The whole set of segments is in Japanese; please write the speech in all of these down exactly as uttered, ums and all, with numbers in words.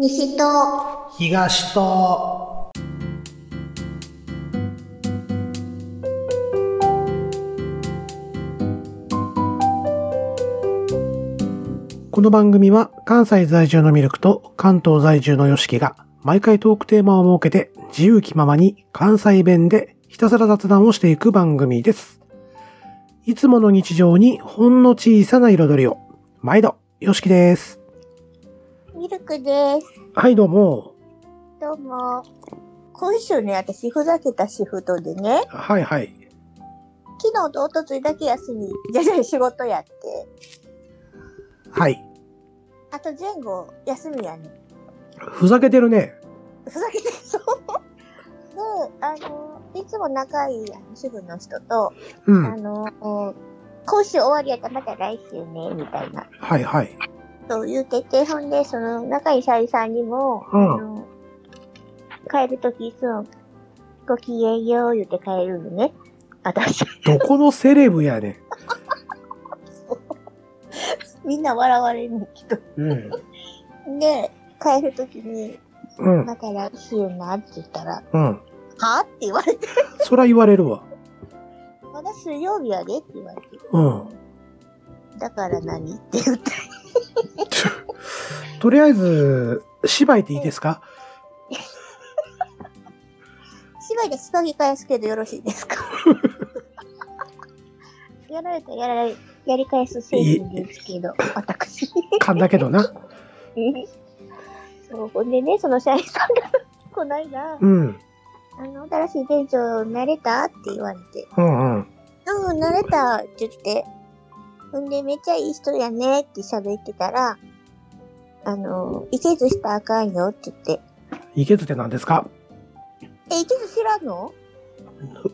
西と東と。この番組は関西在住のミルクと関東在住のヨシキが毎回トークテーマを設けて自由気ままに関西弁でひたすら雑談をしていく番組です。いつもの日常にほんの小さな彩りを。毎度ヨシキです。ミルクです。はい、どうも。どうも。今週ね、私、ふざけたシフトでね。はいはい。昨日とおとついだけ休み、じゃじゃ仕事やって。はい。あと前後、休みやね。ふざけてるね。ふざけてる、そう。で、あの、いつも仲いい主婦の人と、うん、あの、今週終わりやったらまた来週ね、みたいな。はいはい。と言うてて、ほんで、その仲いいシャイさんにも、うん、あの帰るときいつもごきげんよう言って帰るのね。私。どこのセレブやねん。みんな笑われるんだけど。うん、で、帰るときに、うん、また来週なって言ったら、うん、はぁって言われて。そら言われるわ。まだ水曜日やでって言われて。うん、だから何って言って。とりあえず芝居でいいですか？芝居でスパゲ返すけどよろしいですか？やられたやられやり返す精神ですけど、私勘だけどな。そうでね、その社員さんがこないだ、うん、あの新しい店長慣れたって言われて、うんうん、うん慣れたって言って。んで、めっちゃいい人やねって喋ってたら、あの、いけずしたらあかんよって言って。いけずって何ですか？え、いけず知らんの？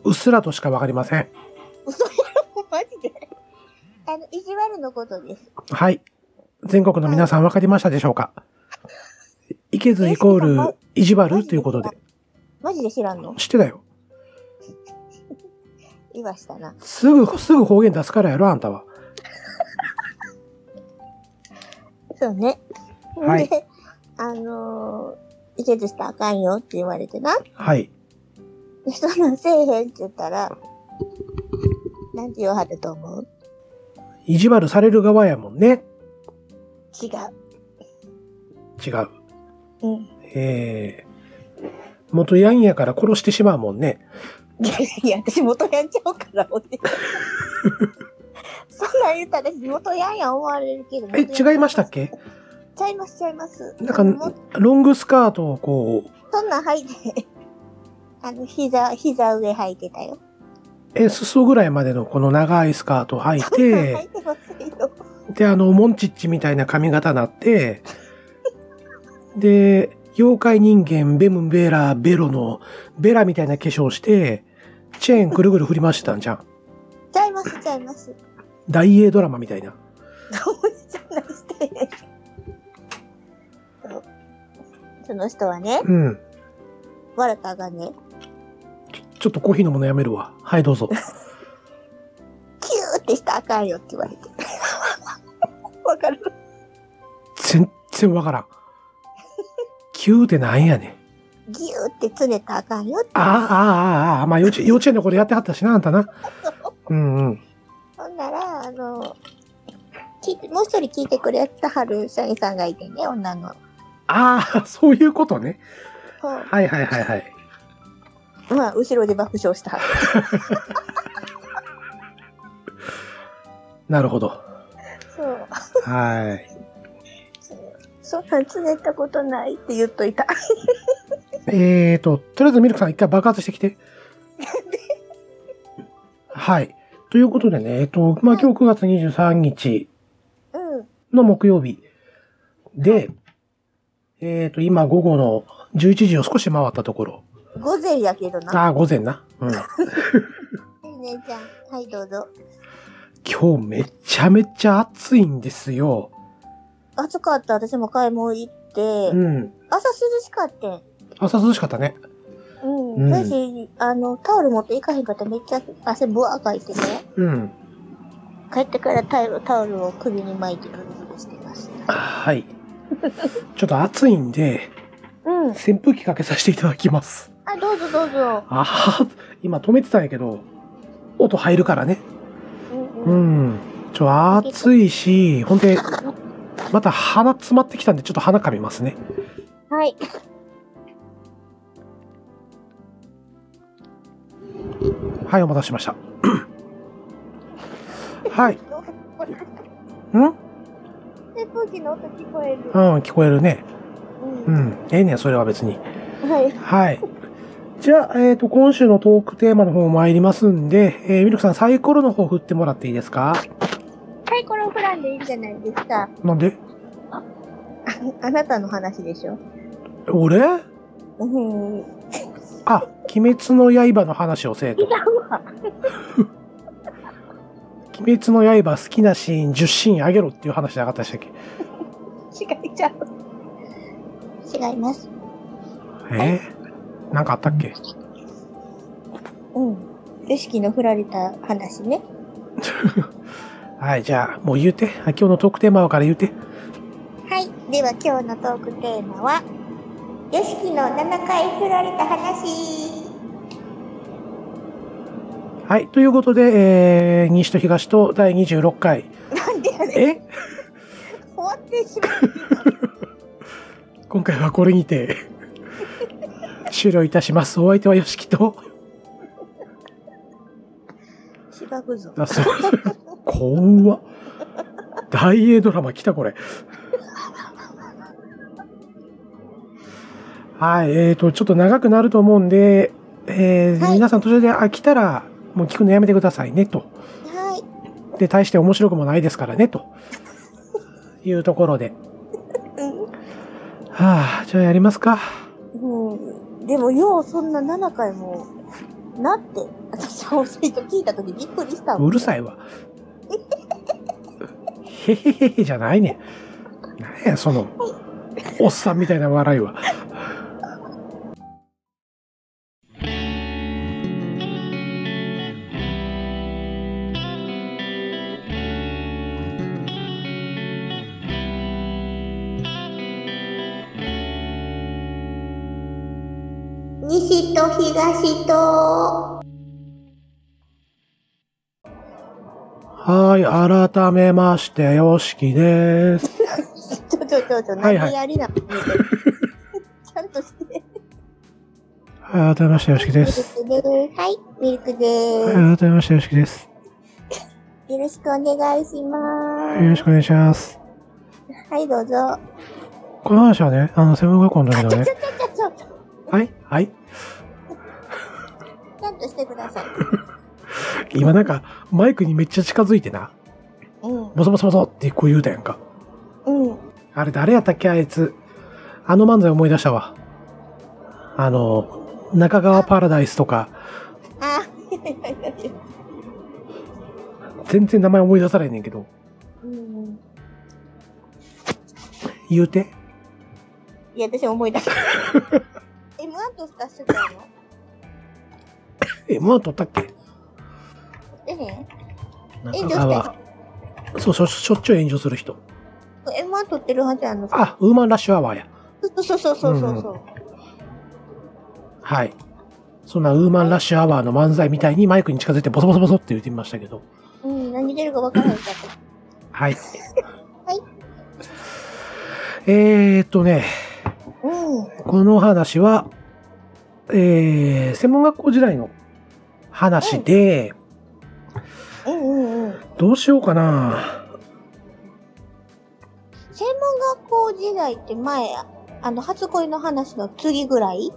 うっすらとしかわかりません。嘘やろ、マジで。あの、意地悪のことです。はい。全国の皆さんわかりましたでしょうか？いけずイコール、意地悪ということで。マジで知らんの？知ってたよ。言わしたな。すぐ、すぐ方言出すからやろ、あんたは。そうね。はい、で、あのー、いけずしたらあかんよって言われてな。はい。そんなんせえへんって言ったら、なんて言わはると思う？意地悪される側やもんね。違う。違う。うん。えー、元ヤンやから殺してしまうもんね。いやいや、私元ヤンちゃうから、おて。そんなん言ったら私元ヤンや思われるけど。え、違いましたっけ？ちゃいます、ちゃいます。なんか、ロングスカートをこう。そんなん履いて、あの、膝、膝上履いてたよ。え、裾ぐらいまでのこの長いスカートを履いて、履いてますよ。で、あの、モンチッチみたいな髪型になって、で、妖怪人間、ベムベラ、ベロの、ベラみたいな化粧して、チェーンくるぐる振り回してたんじゃん。ちゃいます、ちゃいます。大英ドラマみたいな。そうじゃなくて。その人はね、うん、笑ったがね、ち、ちょっとコーヒー飲むのやめるわ。はい、どうぞ。キューってしたらあかんよって言われて。わかる？全然わからん。キューってなんやねん。ギューってつねたらあかんよって。ああああああ、まあ幼稚、幼稚園の頃やってはったしな、あんたな。うんうん。ほんなら、あの、聞いて、もう一人聞いてくれたはる社員さんがいてね、女の。ああ、そういうことね。はいはいはいはい。まあ、後ろで爆笑した。なるほど。そう。はい。そんなんつねったことないって言っといた。えーと、とりあえずミルクさん一回爆発してきて。なんで？はい。ということでね、えっと、まあ、今日くがつにじゅうさんにちの木曜日で、えっと、今午後のじゅういちじを少し回ったところ。午前やけどな。ああ、午前な。うん。姉ちゃん、はい、どうぞ。今日めちゃめちゃ暑いんですよ。暑かった。私も買い物行って。うん。朝涼しかった。朝涼しかったね。うん。うん、私、あの、タオル持って行かへんかったらめっちゃ汗ぶわーかいてね。うん。帰ってからタオルを首に巻いてくるようにしてました。はい。ちょっと暑いんで、うん、扇風機かけさせていただきます。あ、どうぞどうぞ。あ、今止めてたんやけど音入るからね。うん、うんうん、ちょっと暑いし、ほんでまた鼻詰まってきたんで、ちょっと鼻かみますね。はい。はい、お待たせしました。はい。うん？扇風機の音聞こえる。うん、聞こえるね。うん、うん、ええね、それは別に。はい。はい。じゃあ、えっと、今週のトークテーマの方参りますんで、えー、ミルクさん、サイコロの方振ってもらっていいですか？サイコロ振らんでいいんじゃないですか。なんで？あ、あなたの話でしょ。俺？うん。あ、鬼滅の刃の話をせえと。鬼滅の刃好きなシーンじゅうシーンあげろっていう話じゃなかったでしたっけ？違いちゃう。違います。えー、なんかあったっけ？うん。よしきの振られた話ね。はい、じゃあ、もう言うて。今日のトークテーマはから言うて。はい、では今日のトークテーマは、よしきのななかい振られた話。はい、ということで、えー、西と東とだいにじゅうろっかい。なんでやねん。え？終わってしまう。今回はこれにて終了いたします。お相手はよしきと違うぞ。あ、そう怖っ。大英ドラマ来たこれ。はい、えーと、ちょっと長くなると思うんで、えーはい、皆さん途中で飽きたら、もう聞くのやめてくださいね、と。はい。で、大して面白くもないですからね、と。いうところで。はあ、じゃあやりますか。うん。でも、ようそんなななかいも、なって、私は聞いたときびっくりしたもん。うるさいわ。へへへへじゃないね。何や、その、おっさんみたいな笑いは。西と東と。はい、改めまして、よしきです。ちょちょちょちょ、何でやりなの？はいはい、ちゃんとして。はい、改めまして、よしきです。はい、ミルクです。はい、改めまして、よしきです。よろしくお願いします。よろしくお願いします。はい、どうぞ。この話はね、あの、専門学校の時のね。ちょちょちょちょちょ。はいはい。ちゃんとしてください。今なんかマイクにめっちゃ近づいてな。うん。ボソボソボソってこう言うたやんか。うん。あれ誰やったっけ、あいつ。あの漫才思い出したわ。あの中川パラダイスとか。あ。全然名前思い出されへんねんけど。うん。言うて。いや、私思い出した。エムワン とスタッシュだよ。エムワン 取ったっけ？ええ。炎上した人。そう、しょ、しょっちゅう炎上する人。エムワン 取ってるはずやの。あ、ウーマンラッシュアワーや。そうそうそうそうそう。うん、はい。そんなウーマンラッシュアワーの漫才みたいにマイクに近づいてボソボソボソって言ってみましたけど。うん、何出るか分からないかと。はい。はい。えーっとね。うん、この話は、えー、専門学校時代の話で、うんうんうんうん、どうしようかな。専門学校時代って前、あの、初恋の話の次ぐらい？ん？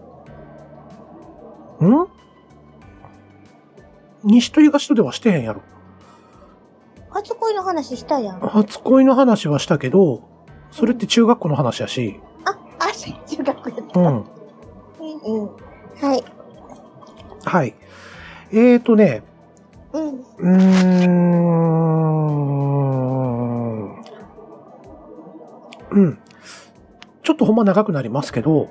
西と東とではしてへんやろ。初恋の話したやん。初恋の話はしたけど、それって中学校の話やし、中学やった。うん。うんうん。はい。はい。えーとね。うん。うーん。うん。ちょっとほんま長くなりますけど。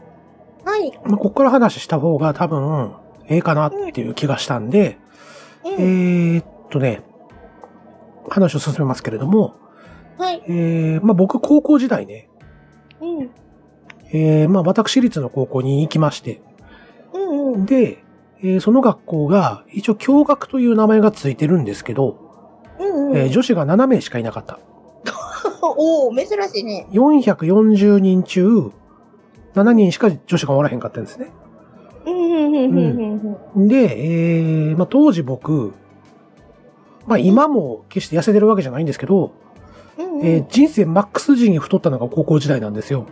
はい。まあ、ここから話した方が多分、ええかなっていう気がしたんで。うんうん、えーとね。話を進めますけれども。はい。えー、まあ僕高校時代ね。うん。えー、まあ私立の高校に行きまして。うんうん。で、えー、その学校が一応共学という名前がついてるんですけど、うんうんえー、女子がななめいしかいなかった。おお、珍しいね。よんひゃくよんじゅうにん中ななにんしか女子がおらへんかったんですね。うん、で、えーまあ、当時僕、まあ、今も決して痩せてるわけじゃないんですけど、うんうんえー、人生マックス時に太ったのが高校時代なんですよ。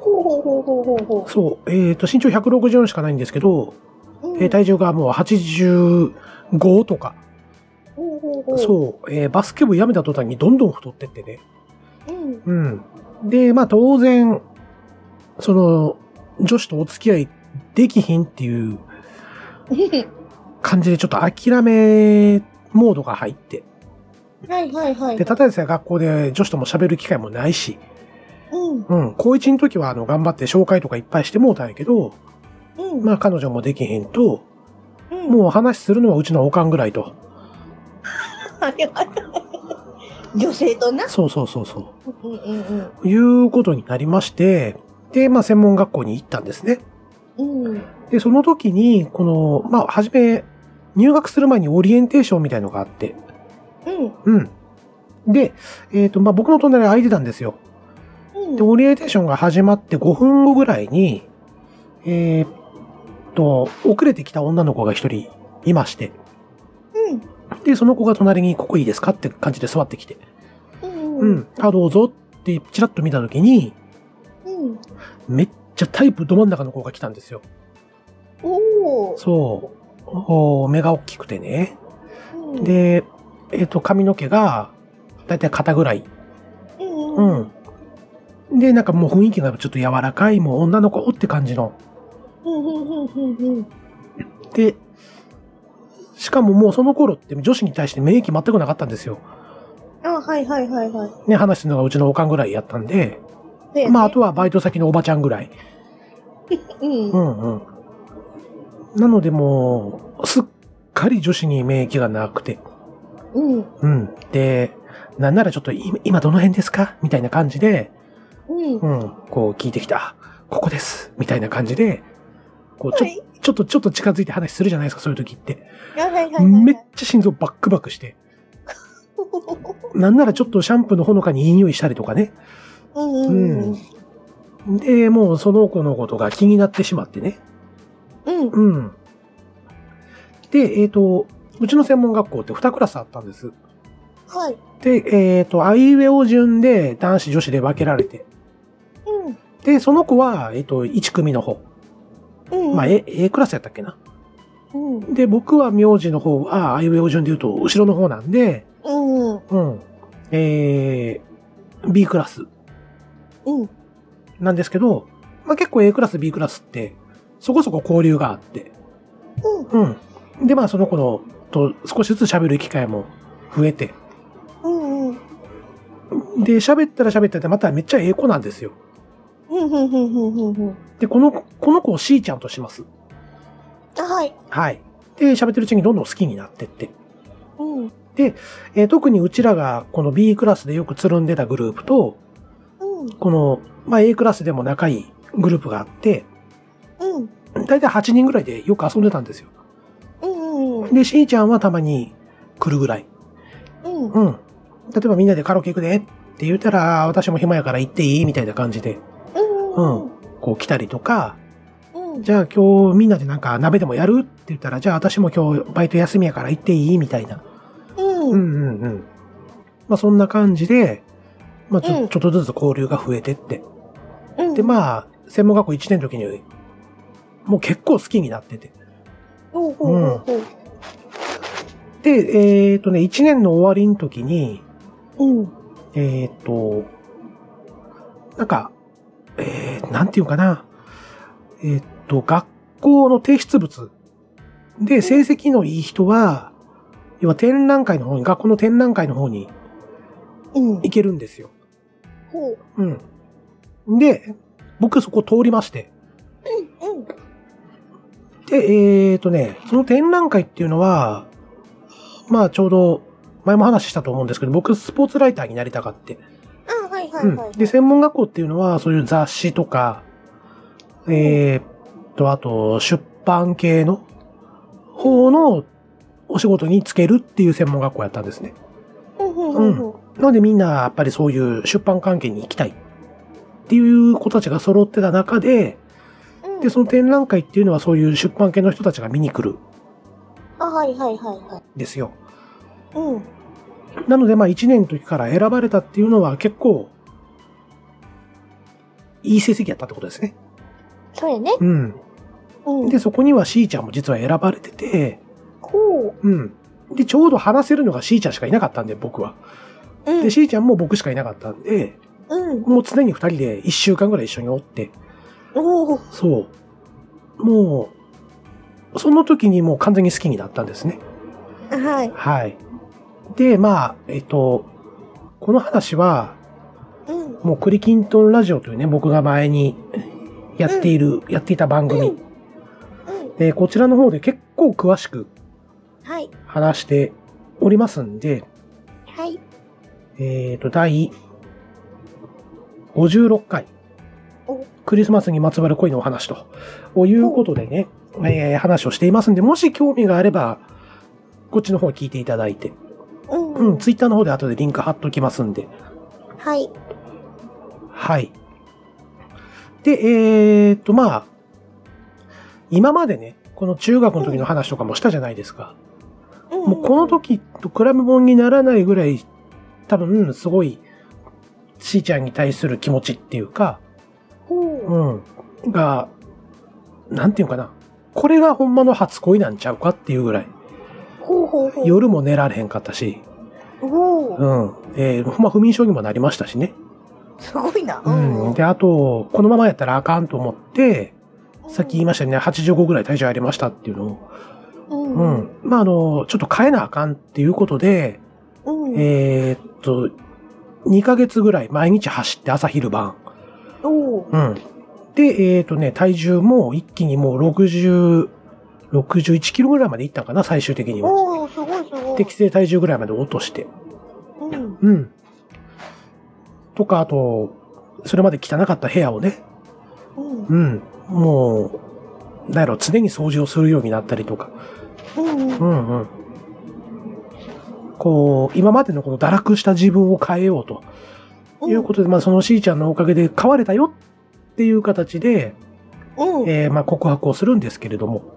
ほうほうほうほうほうほう。そう、えーと、身長ひゃくろくじゅうよんしかないんですけど、うんえー、体重がもうはちじゅうごとか。ほうほうほう。そう、えー、バスケ部やめた途端にどんどん太ってってね。うん。うん、で、まあ当然、その、女子とお付き合いできひんっていう感じでちょっと諦めモードが入って。はいはいはい。で、ただでさえ学校で女子とも喋る機会もないし。うん。うん。高いちの時はあの頑張って紹介とかいっぱいしてもうたんやけど、うん。まあ彼女もできへんと、うん、もう話するのはうちのおかんぐらいと。あれあれ。女性とな。そうそうそうそう。うんうんうん。いうことになりまして、で、まあ専門学校に行ったんですね。うん、でその時にこのまあ初め入学する前にオリエンテーションみたいのがあって、うんうん、でえっとまあ僕の隣空いてたんですよ。うん、でオリエンテーションが始まってごふんごぐらいにえー、っと遅れてきた女の子が一人いまして、うん、でその子が隣にここいいですかって感じで座ってきて、うんうん、あどうぞってちらっと見た時に、うん、めっじゃタイプど真ん中の子が来たんですよ。おー。そう。おー、目が大きくてね。うん、で、えっ、ー、と、髪の毛が、だいたい肩ぐらい、うん。うん。で、なんかもう雰囲気がちょっと柔らかい、もう女の子って感じの。で、しかももうその頃って女子に対して免疫全くなかったんですよ。あ、はいはいはいはい。ね、話すのがうちのおかんぐらいやったんで、まああとはバイト先のおばちゃんぐらい。うんうん。なのでもうすっかり女子に免疫がなくて。うん。うん。で、なんならちょっと今どの辺ですかみたいな感じで、うん、うん。こう聞いてきた。ここですみたいな感じで、こうちょ、はい、ちょっとちょっと近づいて話するじゃないですかそういう時って。はいはいはいはい、めっちゃ心臓バックバックして。なんならちょっとシャンプーのほのかにいい匂いしたりとかね。うんうん、で、もうその子のことが気になってしまってね。うん。うん。で、えっと、うちの専門学校ってにクラスあったんです。はい。で、えっと、あいうえお順で男子女子で分けられて。うん。で、その子は、えっと、いち組の方。うん。まあ、A、A クラスやったっけな。うん。で、僕は苗字の方は、あいうえお順で言うと後ろの方なんで。うん。うん。えー、B クラス。うん、なんですけど、まあ、結構 A クラス B クラスってそこそこ交流があって、うんうん、でまあその子のと少しずつ喋る機会も増えて、うんうん、で喋ったら喋ったらまためっちゃええ子なんですよ。でこのこの子を C ちゃんとします。はい。はい。で喋ってるうちにどんどん好きになってって、うん、で、えー、特にうちらがこの B クラスでよくつるんでたグループと。この、まあ、A クラスでも仲いいグループがあって、うん、だいたいはちにんぐらいでよく遊んでたんですよ。うんうんうん、で、C ちゃんはたまに来るぐらい、うんうん。例えばみんなでカラオケ行くねって言ったら、私も暇やから行っていいみたいな感じで、うんうんうん、こう来たりとか、うん、じゃあ今日みんなでなんか鍋でもやるって言ったら、じゃあ私も今日バイト休みやから行っていいみたいな。うんうんうん、まあそんな感じで、まあちょ、うん、ちょっとずつ交流が増えてって。うん、で、まあ、専門学校いちねんの時に、もう結構好きになってて。おうおうおうおう。で、えっとね、いちねんの終わりの時に、うん、えっと、なんか、えー、なんていうかな、えー、っと、学校の提出物で成績のいい人は、要は展覧会の方に、学校の展覧会の方に、うん、行けるんですよ。ほう。うん。で、僕そこ通りまして。うんうん。で、えっとね、その展覧会っていうのは、まあちょうど前も話したと思うんですけど、僕スポーツライターになりたがって。あ、はいはいはいはいはい、うん。で、専門学校っていうのは、そういう雑誌とか、えー、っと、あと、出版系の方のお仕事に就けるっていう専門学校やったんですね。うん。なのでみんな、やっぱりそういう出版関係に行きたいっていう子たちが揃ってた中で、で、その展覧会っていうのはそういう出版系の人たちが見に来る。あ、はいはいはいはい。ですよ。うん。なので、まあいちねんの時から選ばれたっていうのは結構、いい成績やったってことですね。そうやね。うん。うん、で、そこにはしーちゃんも実は選ばれてて、こう。うん。で、ちょうど話せるのがしーちゃんしかいなかったんで、僕は。うん、で、しーちゃんも僕しかいなかったんで、うん、もう常にふたりでいっしゅうかんぐらい一緒におって、おー。そう。もう、その時にもう完全に好きになったんですね。はい。はい。で、まあ、えっと、この話は、うん、もう栗きんとんラジオというね、僕が前にやっている、うん、やっていた番組、うんうんで。こちらの方で結構詳しく話しておりますんで、はい。えっと、第ごじゅうろっかい、クリスマスにまつわる恋のお話ということでね、えー、話をしていますんで、もし興味があれば、こっちの方聞いていただいて、うん、うん、ツイッターの方で後でリンク貼っときますんで。はい。はい。で、えーっと、まあ、今までね、この中学の時の話とかもしたじゃないですか。うんうん、もうこの時と比べ物にならないぐらい、多分、すごい、しーちゃんに対する気持ちっていうか、うん、うん、が、なんていうかな、これがほんまの初恋なんちゃうかっていうぐらい。ほうほうほう夜も寝られへんかったし、おうん、えー、まあ不眠症にもなりましたしね。すごいな。うん。うん、であとこのままやったらあかんと思って、さっき言いましたよね、はちじゅうごぐらい体重ありましたっていうのを、うん、うん、まああのちょっと変えなあかんっていうことで、うん、えー、っとにかげつぐらい毎日走って朝昼晩、おうん、でえー、っとね体重も一気にもうろくじゅうろくじゅういちキロぐらいまでいったんかな、最終的には。おー、すごいすごい。適正体重ぐらいまで落として。うん。うん。とか、あと、それまで汚かった部屋をね。うん。うん、もう、なんやろ、常に掃除をするようになったりとか。うん、うん。うんうん。こう、今までのこの堕落した自分を変えようと。いうことで、まあ、そのしーちゃんのおかげで変われたよっていう形で、うん、えー、まあ、告白をするんですけれども。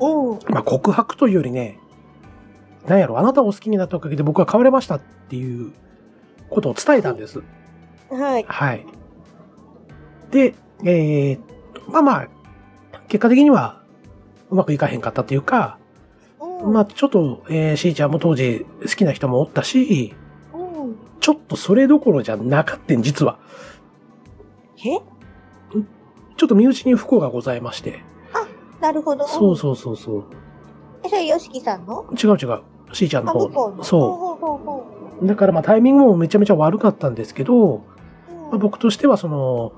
おまあ、告白というよりね、なんやろ、あなたを好きになったおかげで僕は変われましたっていうことを伝えたんです。はい。はい。で、えー、まあまあ、結果的にはうまくいかへんかったというか、まあちょっと、えー、しーちゃんも当時好きな人もおったし、ちょっとそれどころじゃなかったん、実は。え？ちょっと身内に不幸がございまして、なるほど。そうそうそうそう。え、それヨシキさんの？違う違う。しーちゃんの方。のそう。だからまあタイミングもめちゃめちゃ悪かったんですけど、うんまあ、僕としてはその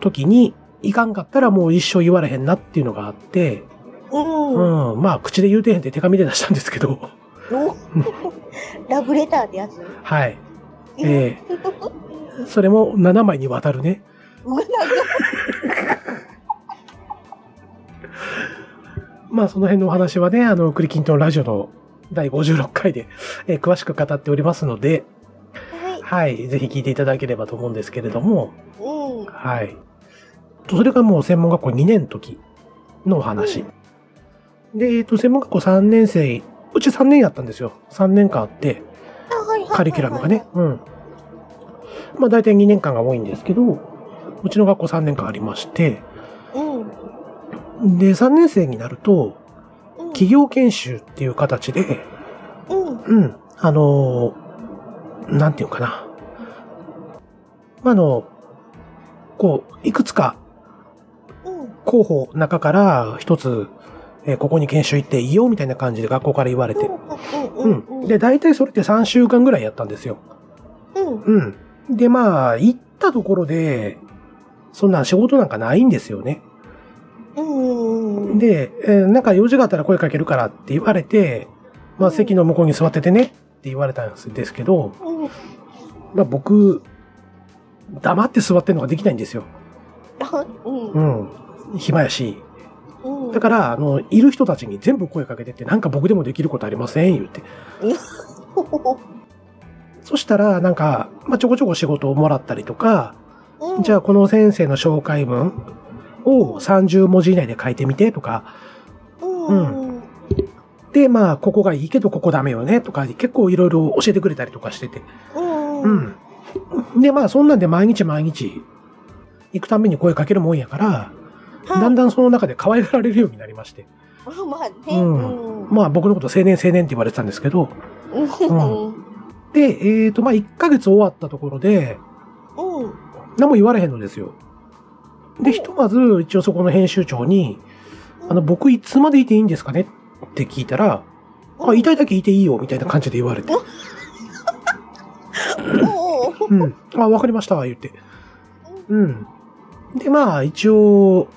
時にいかんかったらもう一生言われへんなっていうのがあって、うん。うん、まあ口で言うてへんって手紙で出したんですけど。ラブレターってやつ？はい。えー、それもななまいにわたるね。まあその辺のお話はね、あの、栗きんとんラジオの第ごじゅうろっかいで、えー、詳しく語っておりますので、はい、はい。ぜひ聞いていただければと思うんですけれども、うん、はい。それがもう専門学校にねんの時のお話。うん、で、えっと、専門学校さんねん生、うちさんねんやったんですよ。さんねんかんあって、カリキュラムがね。うん。まあ大体にねんかんが多いんですけど、うちの学校さんねんかんありまして、で、さんねん生になると、企業研修っていう形で、うん、うん、あの、なんていうかな。まあ、あの、こう、いくつか、候補の中から一つ、えー、ここに研修行っていいよみたいな感じで学校から言われて、うん。で、大体それってさんしゅうかんぐらいやったんですよ。うん。うん。で、まあ、行ったところで、そんな仕事なんかないんですよね。うんで、えー、なんか用事があったら声かけるからって言われて、まあ席の向こうに座っててねって言われたんですけど、まあ僕、黙って座ってるのができないんですよ。うん、うん、暇やし、うん、だからあのいる人たちに全部声かけてってなんか僕でもできることありません言ってそしたらなんか、まあ、ちょこちょこ仕事をもらったりとか、うん、じゃあこの先生の紹介文をさんじゅうもじ以内で書いてみてとか、うん、うん、でまあここがいいけどここダメよねとか結構いろいろ教えてくれたりとかしてて、うん、うん、でまあそんなんで毎日毎日行くために声かけるもんやから、はい、だんだんその中で可愛がられるようになりまして、あ、まあね、うん、まあ僕のこと青年青年って言われてたんですけど、うん、でえーとまあいっかげつ終わったところで、うん、何も言われへんのですよ。でひとまず一応そこの編集長にあの僕いつまでいていいんですかねって聞いたら、あ、いたいだけいていいよみたいな感じで言われて、うん、あ、わかりました言って、うん。でまあ一応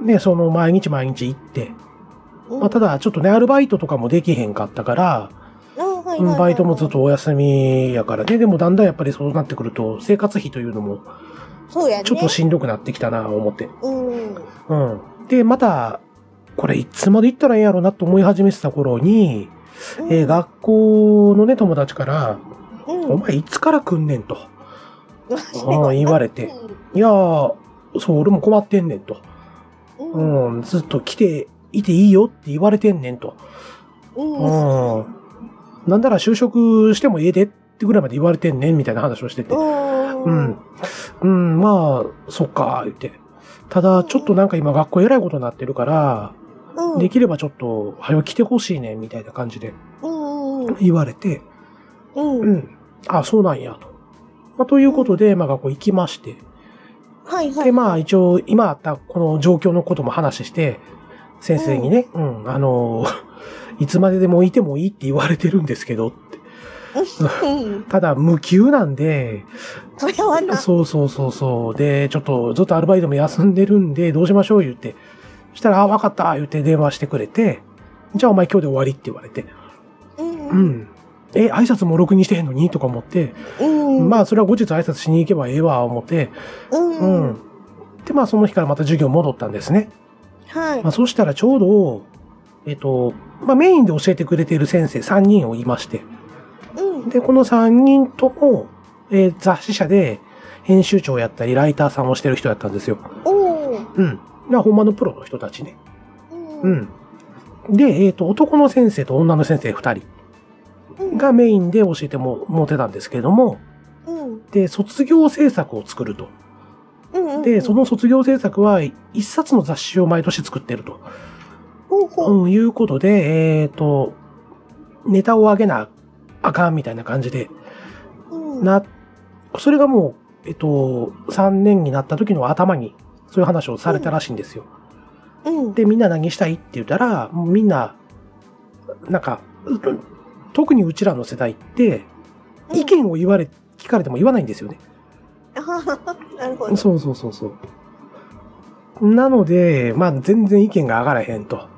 ねその毎日毎日行って、まあ、ただちょっとねアルバイトとかもできへんかったから、うん、バイトもずっとお休みやからね。でもだんだんやっぱりそうなってくると生活費というのもちょっとしんどくなってきたなと思って、うんうん、でまたこれいつまで行ったらいいんやろうなと思い始めてた頃に、うん、えー、学校のね友達から、うん、お前いつから来んねんと、うん、あ言われて、いやーそう俺も困ってんねんと、うんうん、ずっと来ていていいよって言われてんねんと、うんうん、なんなら就職してもええでってぐらいまで言われてんねんみたいな話をしてて、うん、うん、まあそっか言って、ただちょっとなんか今学校えらいことになってるから、うん、できればちょっと早く来てほしいねみたいな感じで言われて、うん、うん、あ、そうなんやと、まあ、ということで、まあ、学校行きまして、はいはい、でまあ一応今あったこの状況のことも話して先生にね、うん、うん、あのいつまででもいてもいいって言われてるんですけどってただ無給なんで、それはな、そうそうそうそうでちょっとずっとアルバイトも休んでるんでどうしましょう言って、そしたらあ分かった言って電話してくれて、じゃあお前今日で終わりって言われて、うん、うん、え挨拶もろくにしてへんのにとか思って、うん、まあそれは後日挨拶しに行けばええわ思って、うん、うん、でまあその日からまた授業戻ったんですね。はい、まあ、そしたらちょうどえっとまあメインで教えてくれている先生さんにんおりまして。で、このさんにんとも、えー、雑誌社で編集長やったり、ライターさんをしてる人だったんですよ。おー。うん。まあ、ほんまのプロの人たちね。うん。で、えっと、男の先生と女の先生ふたりがメインで教えてももってたんですけれども、うん、で、卒業制作を作ると。うんうんうん、で、その卒業制作はいっさつの雑誌を毎年作ってると。ほうほう。うん、いうことで、えっと、ネタを上げなあかんみたいな感じで、うん、な、それがもう、えっと、さんねんになった時の頭に、そういう話をされたらしいんですよ。うんうん、で、みんな何したいって言ったら、もうみんな、なんか、特にうちらの世代って、意見を言われ、聞かれても言わないんですよね。うん、なるほど。そうそうそうそう。なので、まあ、全然意見が上がらへんと。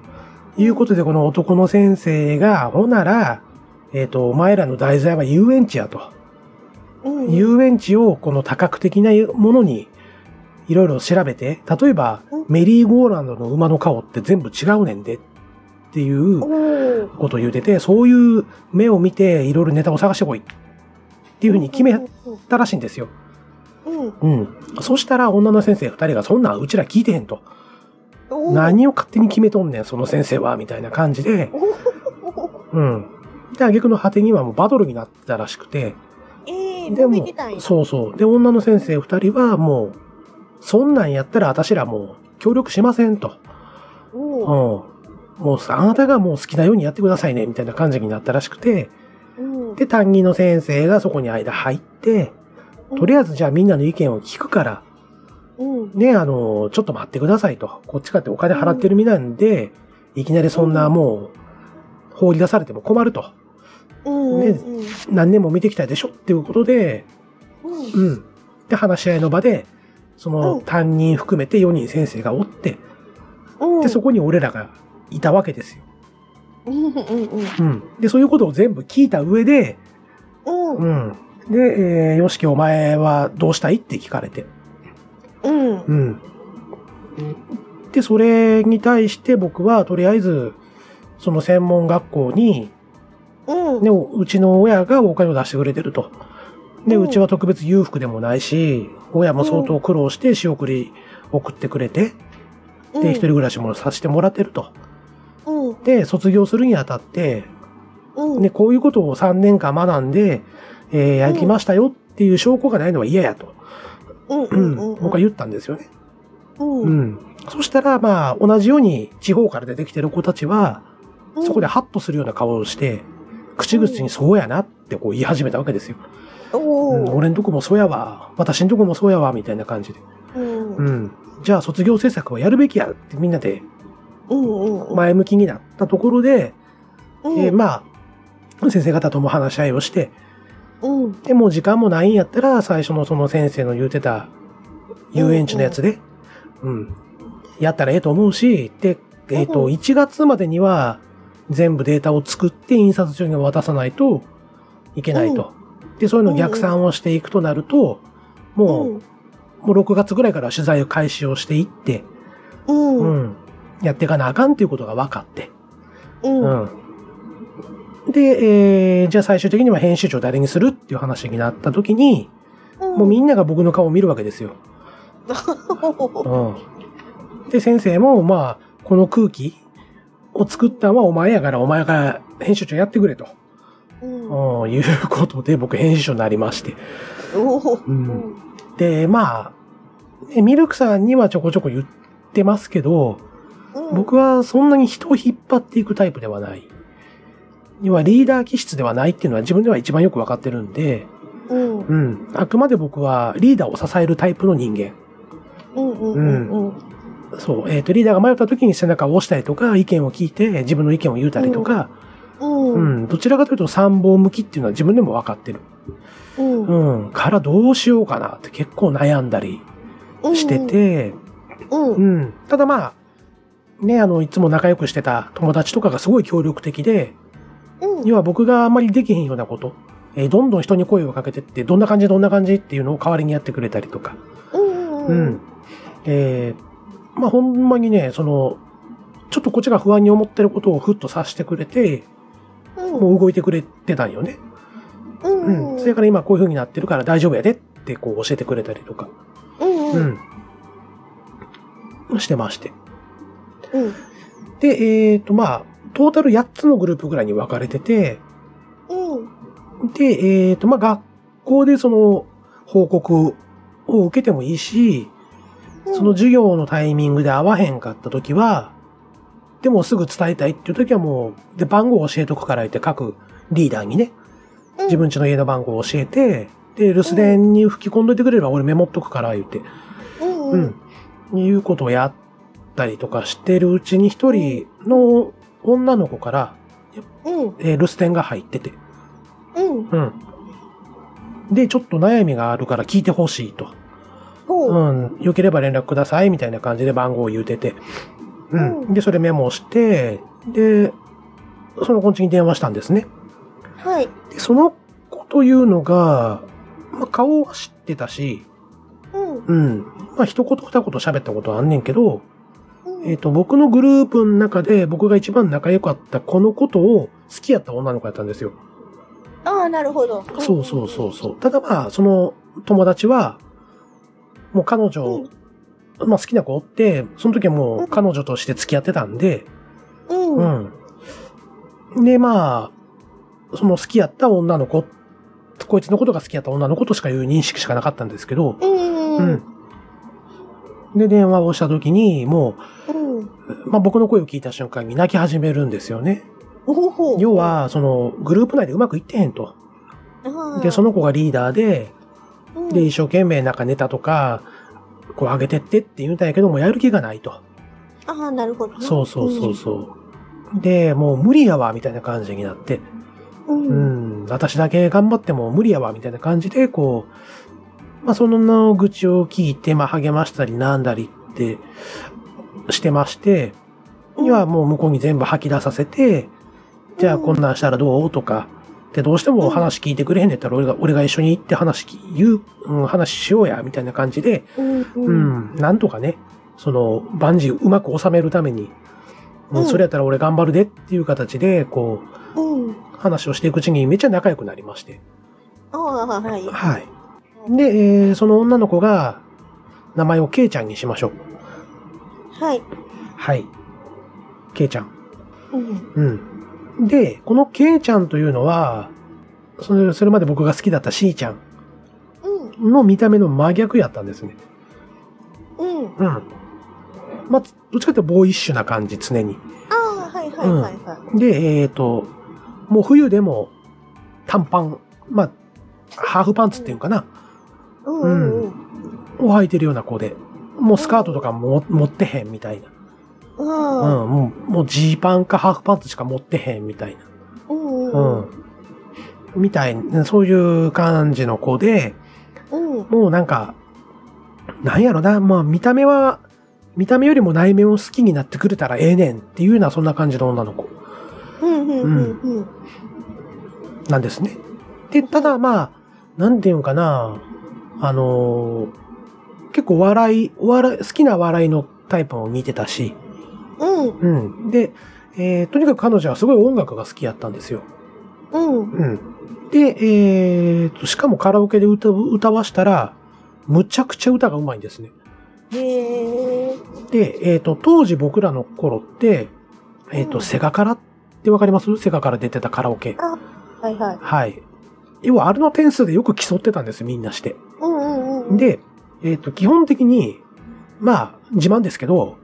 いうことで、この男の先生が、ほなら、えっと、お前らの題材は遊園地やと、うん。遊園地をこの多角的なものにいろいろ調べて、例えば、メリーゴーランドの馬の顔って全部違うねんでっていうことを言うてて、そういう目を見ていろいろネタを探してこいっていうふうに決めたらしいんですよ。うん。うん。そしたら女の先生二人がそんなんうちら聞いてへんと。何を勝手に決めとんねん、その先生は、みたいな感じで。うん。で、挙句の果てにはもうバトルになってたらしくて。ええー、でも、そうそう。で、女の先生二人はもう、そんなんやったら私らもう協力しませんと。おうん。もう、あなたがもう好きなようにやってくださいね、みたいな感じになったらしくて。うん、で、担任の先生がそこに間入って、うん、とりあえずじゃあみんなの意見を聞くから、うん、ね、あの、ちょっと待ってくださいと。こっちかってお金払ってる身なんで、うん、いきなりそんなもう、放り出されても困ると、うんうんうんね、何年も見てきたでしょっていうことで、うんうん、で話し合いの場でその担任含めてよにん先生がおって、うん、でそこに俺らがいたわけですよ、うんうんうんうん、でそういうことを全部聞いた上で、うんうん、で、えー、よしきお前はどうしたいって聞かれて。うん。うん。で、それに対して僕はとりあえず、その専門学校に、うん。で、うちの親がお金を出してくれてると。で、うちは特別裕福でもないし、親も相当苦労して仕送り送ってくれて、うん、で、一人暮らしもさせてもらってると。うん。で、卒業するにあたって、うん。で、こういうことをさんねんかん学んで、えー、やりましたよっていう証拠がないのは嫌やと。うんうんうんうん、僕は言ったんですよね。うんうん、そしたら、まあ、同じように地方から出てきてる子たちは、そこでハッとするような顔をして、口々にそうやなってこう言い始めたわけですよ。うん、俺んとこもそうやわ、私んとこもそうやわ、みたいな感じで、うんうん。じゃあ卒業政策はやるべきやってみんなで、前向きになったところで、えー、まあ、先生方とも話し合いをして、うん、でもう時間もないんやったら最初のその先生の言うてた遊園地のやつで、うんうんうん、やったらええと思うし、で、えっと、いちがつまでには全部データを作って印刷所に渡さないといけないと。うん、で、そういうの逆算をしていくとなると、もう、うん、もうろくがつぐらいから取材を開始をしていって、うんうん、やっていかなあかんっていうことが分かって。うんうんで、えー、じゃあ最終的には編集長誰にするっていう話になった時に、うん、もうみんなが僕の顔を見るわけですよ。うん、で、先生も、まあ、この空気を作ったのはお前やから、お前から編集長やってくれと。うんうん、いうことで、僕編集長になりまして。うん、で、まあ、ね、ミルクさんにはちょこちょこ言ってますけど、うん、僕はそんなに人を引っ張っていくタイプではない。要はリーダー気質ではないっていうのは自分では一番よくわかってるんで、うん、うん、あくまで僕はリーダーを支えるタイプの人間、うんうんうんうん、そう、えっとリーダーが迷った時に背中を押したりとか意見を聞いて自分の意見を言うたりとか、うんうんうん、どちらかというと参謀向きっていうのは自分でもわかってる、うんうん、からどうしようかなって結構悩んだりしてて、うんうんうん、ただまあねあのいつも仲良くしてた友達とかがすごい協力的で。要は僕があんまりできへんようなこと、えー、どんどん人に声をかけてってどんな感じどんな感じっていうのを代わりにやってくれたりとか、うん、うんえー、まあほんまにねそのちょっとこっちが不安に思ってることをふっと察してくれて、うん、もう動いてくれてたんよね、うん、うん、それから今こういう風になってるから大丈夫やでってこう教えてくれたりとか、うん、うんうん、してまして、うん、でえっとまあ。トータルやっつのグループぐらいに分かれてて、うん、で、えっと、まあ、学校でその報告を受けてもいいし、うん、その授業のタイミングで合わへんかったときは、でもすぐ伝えたいっていうときはもう、で、番号を教えとくから言って各リーダーにね、自分家の家の番号を教えて、で、留守電に吹き込んどいてくれれば俺メモっとくから言って、うん、うん、いうことをやったりとかしてるうちに一人の、女の子から、うんえー、留守電が入ってて、うんうん、でちょっと悩みがあるから聞いてほしいと、うん、よければ連絡くださいみたいな感じで番号を言うてて、うんうん、でそれメモしてでその子んちに電話したんですね、はい、でその子というのが、まあ、顔は知ってたし、うんうんまあ、一言二言喋ったことはあんねんけどえっと、僕のグループの中で僕が一番仲良かったこのことを好きやった女の子やったんですよ。ああ、なるほど。そうそうそうそう。ただまあ、その友達は、もう彼女、うん、まあ好きな子おって、その時はもう彼女として付き合ってたんで、うん。うん、でまあ、その好きやった女の子、こいつのことが好きやった女の子としかいう認識しかなかったんですけど、うん。うんで、電話をしたときに、もう、うん、まあ、僕の声を聞いた瞬間に泣き始めるんですよね。ほうほう要は、その、グループ内でうまくいってへんと。で、その子がリーダーで、うん、で、一生懸命なんかネタとか、こう上げてってって言うんだけども、やる気がないと。ああ、なるほど、ね。そうそうそうそう、うん。で、もう無理やわ、みたいな感じになって、うん、うん、私だけ頑張っても無理やわ、みたいな感じで、こう、まあ、その愚痴を聞いて、まあ、励ましたり、なんだりって、してまして、にはもう向こうに全部吐き出させて、じゃあこんなんしたらどうとか、で、どうしても話聞いてくれへんねんったら、俺が、俺が一緒に行って話言う、うん、話しようや、みたいな感じで、うん、うんうん、なんとかね、その、万事うまく収めるために、うん、うん、それやったら俺頑張るでっていう形で、こう、うん、話をしていくうちにめっちゃ仲良くなりまして。ああ、はい。はい。で、えー、その女の子が、名前をケイちゃんにしましょう。はい。はい。ケイちゃん。うん。うん。で、このケイちゃんというのは、それ、それまで僕が好きだったシーちゃんの見た目の真逆やったんですね。うん。うん。まあ、どっちかというとボーイッシュな感じ、常に。ああ、はいはいはい、はいうん。で、えっと、もう冬でも短パン、まあ、ハーフパンツっていうかな。うん。うんうんうんを履いてるような子で、もうスカートとかも持ってへんみたいな。うん。うん、もう、もうジーパンかハーフパンツしか持ってへんみたいな。うん。うん。みたいな、そういう感じの子で、うん、もうなんか、なんやろな、まあ見た目は、見た目よりも内面を好きになってくれたらええねんっていうような、そんな感じの女の子。うん、うん、うん。なんですね。で、ただまあ、なんていうかな、あのー、結構笑い、笑い、好きな笑いのタイプも見てたし。うん。うん。で、えー、とにかく彼女はすごい音楽が好きやったんですよ。うん。うん。で、えーと、しかもカラオケで歌、歌わしたら、むちゃくちゃ歌が上手いんですね。へー。で、えーと、当時僕らの頃って、えーと、うん、セガカラってわかります？セガから出てたカラオケ。あ、はいはい。はい。要は、あれの点数でよく競ってたんです、みんなして。うんうんうん。で、えっと、基本的に、まあ、自慢ですけど、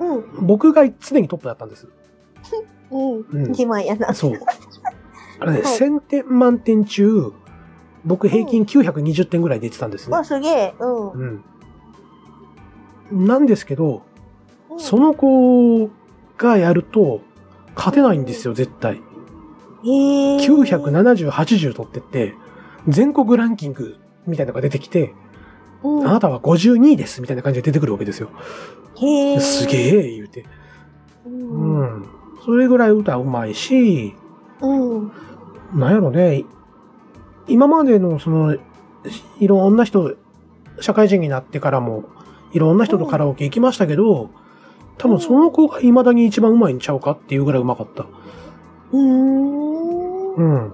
うん、僕が常にトップだったんです。うんうん、自慢やな。そう。あれね、はい、せんてん満点中、僕平均きゅうひゃくにじゅってんぐらい出てたんですね。うん、わ、すげえ。うん。うん。なんですけど、うん、その子がやると、勝てないんですよ、絶対。えー、きゅうひゃくななじゅう、はちじゅう取ってって、全国ランキングみたいなのが出てきて、あなたはごじゅうにいですみたいな感じで出てくるわけですよ。へー。すげえ言うて。うん、うん。それぐらい歌うまいし、うん。なんやろね、今までのその、いろんな人、社会人になってからも、いろんな人とカラオケ行きましたけど、多分その子が未だに一番うまいんちゃうかっていうぐらいうまかった。うん。うん。っ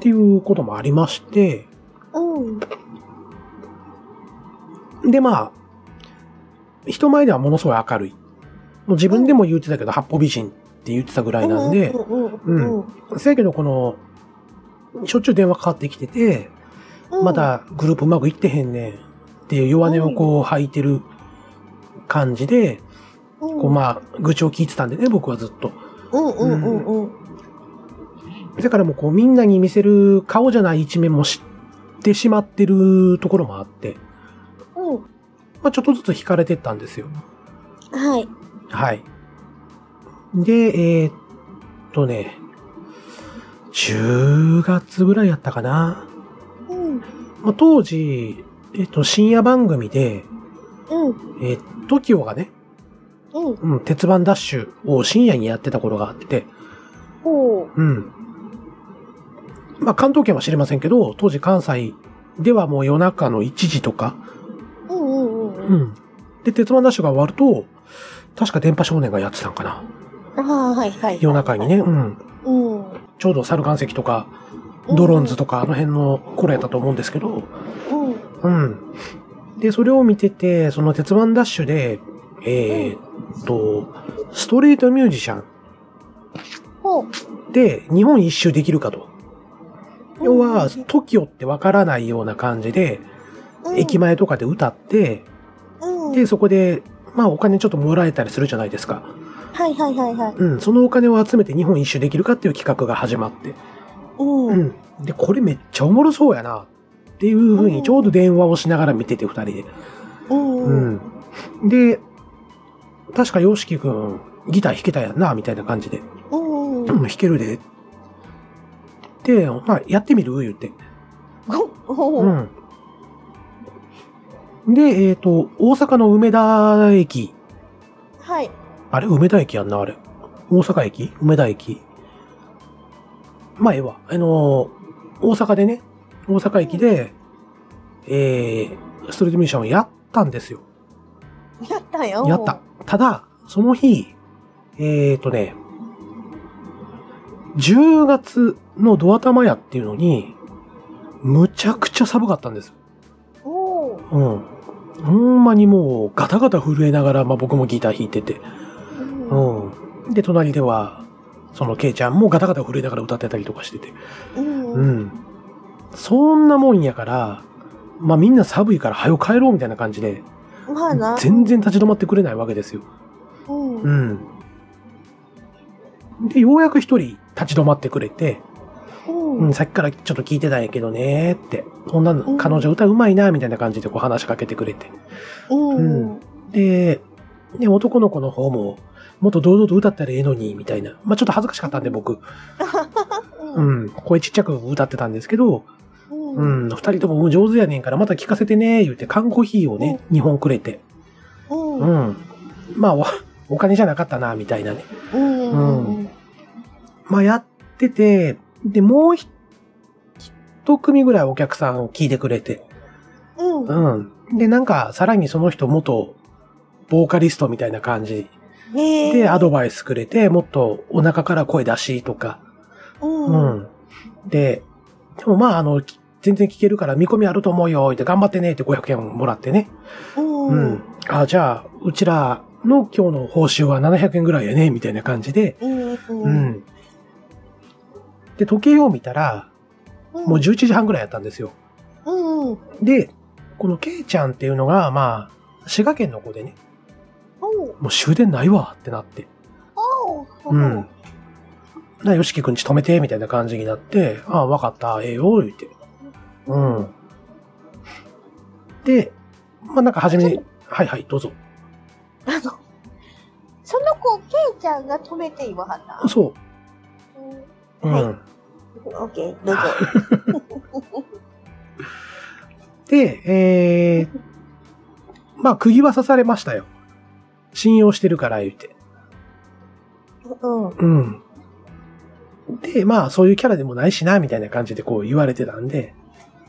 ていうこともありまして、うん。で、まあ、人前ではものすごい明るい。もう自分でも言ってたけど、八方美人って言ってたぐらいなんで、うん。せやけど、この、しょっちゅう電話かかってきてて、まだグループうまくいってへんねんっていう弱音をこう吐いてる感じで、こうまあ、愚痴を聞いてたんでね、僕はずっと。うんうんうんうん。だからもうこう、みんなに見せる顔じゃない一面も知ってしまってるところもあって、まあちょっとずつ惹かれてったんですよ。はい。はい。で、えー、っとね、じゅうがつぐらいやったかな。うん。まあ、当時、えー、っと、深夜番組で、うん。えー、トキオがね、うん、うん。鉄腕ダッシュを深夜にやってた頃があって、おう。うん。まあ関東圏は知りませんけど、当時関西ではもう夜中のいちじとか、うん。で、鉄腕ダッシュが終わると、確か電波少年がやってたんかな。ああ、はい、はいはい。夜中にね、うん。うん。ちょうど猿岩石とか、ドローンズとか、あの辺の頃やったと思うんですけど、うん。うん。で、それを見てて、その鉄腕ダッシュで、えー、っと、ストリートミュージシャン。で、日本一周できるかと。要は、トキオ ってわからないような感じで、駅前とかで歌って、うん、で、そこで、まあお金ちょっともらえたりするじゃないですか。はいはいはいはい。うん、そのお金を集めて日本一周できるかっていう企画が始まって。うん。うん、で、これめっちゃおもろそうやな、っていうふうにちょうど電話をしながら見てて二人で。うん。うんうん、で、確かヨシキくん、ギター弾けたやんな、みたいな感じで。うん。弾けるで。で、まあやってみる言って。うん。で、えっと、大阪の梅田駅。はい。あれ梅田駅やんな、あれ。大阪駅梅田駅。まあ、ええわ。あのー、大阪でね、大阪駅で、えー、ストリートミュージシャンをやったんですよ。やったよ。やった。ただ、その日、えーとね、じゅうがつのドア玉屋っていうのに、むちゃくちゃ寒かったんです。おー。うん。ほんまにもう、ガタガタ震えながら、まあ、僕もギター弾いてて。うん。で、隣では、そのケイちゃんもガタガタ震えながら歌ってたりとかしてて。うん。うん、そんなもんやから、まあ、みんな寒いから早く帰ろうみたいな感じで、まあな、全然立ち止まってくれないわけですよ。うん。うん、で、ようやく一人立ち止まってくれて、うんうん、さっきからちょっと聞いてたんやけどねって、女の、彼女歌うまいなみたいな感じでこう話しかけてくれて。うんうん、で、で、男の子の方も、もっと堂々と歌ったらええのに、みたいな。まあ、ちょっと恥ずかしかったんで、僕。うん。声ちっちゃく歌ってたんですけど、うん。二人とも上手やねんから、また聞かせてね、言って、缶コーヒーをね、にほんくれて。うん。まあ、お、お金じゃなかったな、みたいなね。うん。まあ、やってて、で、もう一組ぐらいお客さんを聞いてくれて。うん。で、なんか、さらにその人元、ボーカリストみたいな感じ。で、アドバイスくれて、もっとお腹から声出しとか。うん。うん、で、でもまあ、あの、全然聞けるから見込みあると思うよ、って頑張ってね、ってごひゃくえんもらってね。うん。あ、じゃあ、うちらの今日の報酬はななひゃくえんぐらいやね、みたいな感じで。うん。で、時計を見たら、もうじゅういちじはんぐらいやったんですよ。うん。で、このケイちゃんっていうのが、まあ、滋賀県の子でね。もう終電ないわってなって。うん。な、よしきくんち止めて、みたいな感じになって、ああ、わかった、ええよ、言って。うん。で、まあ、なんか初めに、はいはい、どうぞ。あの、その子、ケイちゃんが止めて言わはった。そう。うん。はい、オッケー、どうぞ。で、えー、まあ、釘は刺されましたよ。信用してるから言うて。うん。うん。で、まあ、そういうキャラでもないしな、みたいな感じでこう言われてたんで、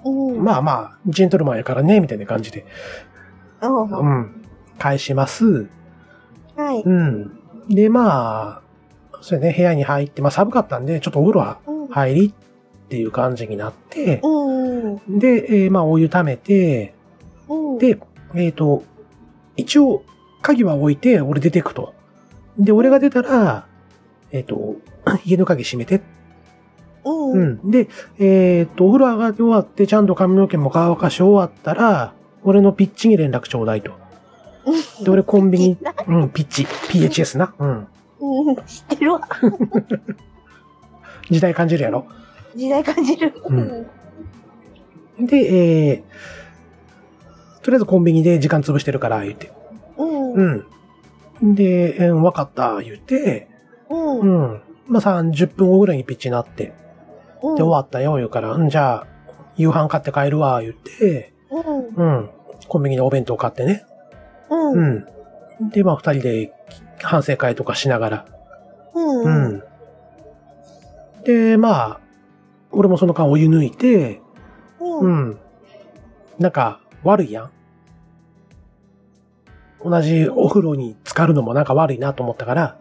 うん、まあまあ、ジェントルマンやからね、みたいな感じで。うん。返します。はい。うん。で、まあ、そうね、部屋に入って、まあ寒かったんで、ちょっとお風呂は入りっていう感じになって、うん、で、えー、まあ、お湯溜めて、うん、で、えっと、一応、鍵は置いて、俺出てくと。で、俺が出たら、えっと、家の鍵閉めて。うん。で、えっと、お風呂上がり終わって、ちゃんと髪の毛も乾かし終わったら、俺のピッチに連絡ちょうだいと。で、俺コンビニ、うん、ピッチ、ピーエイチエス な。うん。うん、知ってるわ。時代感じるやろ。時代感じる。うん。で、えー、とりあえずコンビニで時間潰してるから、言って。うん。うん。で、えー、わかった、言って、うん、うん。まあ、さんじゅっぷんごぐらいにピッチになって、うん、で、終わったよ、言うから、うん、じゃあ、夕飯買って帰るわ、言って、うん、うん。コンビニでお弁当買ってね。うん。うん。で、まあ、二人で反省会とかしながら。うん。うん。で、まあ、俺もその間お湯抜いて、うん。うん、なんか、悪いやん。同じお風呂に浸かるのもなんか悪いなと思ったから、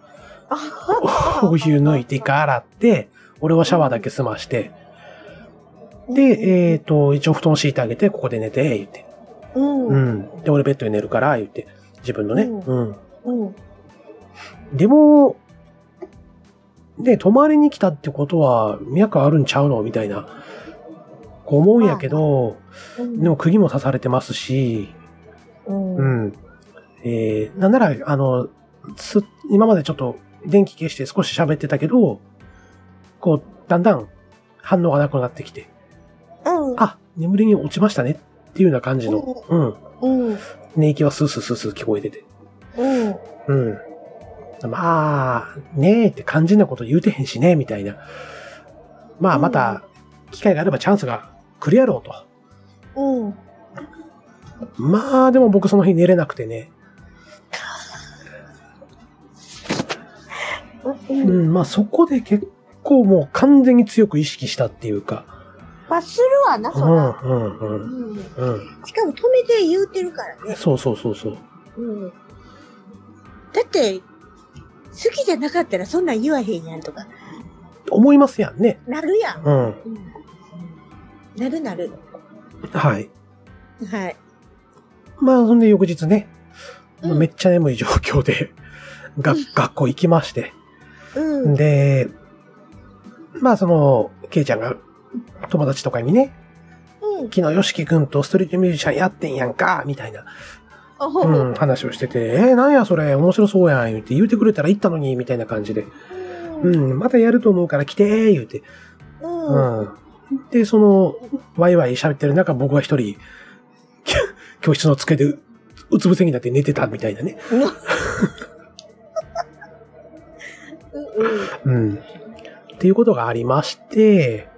お湯抜いて一回洗って、俺はシャワーだけ済まして、で、えっと、一応布団敷いてあげて、ここで寝て、言って。うん。で、俺ベッドで寝るから、言って。自分のね。うん。でも、で、泊まりに来たってことは、脈あるんちゃうのみたいな、こう思うんやけど、でも釘も刺されてますし、うん。えー、なんなら、あの、す、今までちょっと電気消して少し喋ってたけど、こう、だんだん反応がなくなってきて、うん、あ、眠りに落ちましたねっていうような感じの、うん。うん。寝息はスースースースー聞こえてて。うん。うん。まあ、ねえって肝心なこと言うてへんしね、みたいな。まあ、また、機会があればチャンスが来るやろうと。うん。まあ、でも僕その日寝れなくてね。うん、まあそこで結こをもう完全に強く意識したっていうか。まあ、するわな、そら。うんうんうん。うん、しかも止めて言うてるからね。そうそうそうそう。うん。だって、好きじゃなかったらそんなん言わへんやんとか。思いますやんね。なるやん。うん。うん、なるなる。はい。はい。まあ、そんで翌日ね、うん、めっちゃ眠い状況で、が、学校行きまして。うん。で、まあその、ケイちゃんが友達とかにね、うん、昨日ヨシキ君とストリートミュージシャンやってんやんか、みたいな、うん、話をしてて、えー、なんやそれ、面白そうやん、言うて言うてくれたら行ったのに、みたいな感じで、うん、うん、またやると思うから来て、言うて、うん、うん。で、その、ワイワイ喋ってる中、僕は一人、教室の机でうつ伏せになって寝てたみたいなね。うん、うん。っていうことがありまして、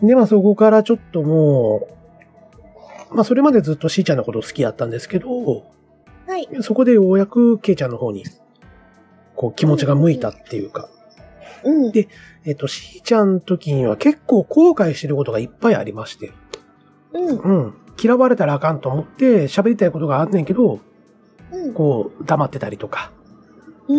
うん、で、まあそこからちょっともう、まあそれまでずっとしーちゃんのこと好きだったんですけど、はい、そこでようやくけいちゃんの方に、こう気持ちが向いたっていうか、うん、で、えっと、しーちゃんの時には結構後悔してることがいっぱいありまして、うん。うん嫌われたらあかんと思って喋りたいことがあんねんけど、うん、こう黙ってたりとか、ま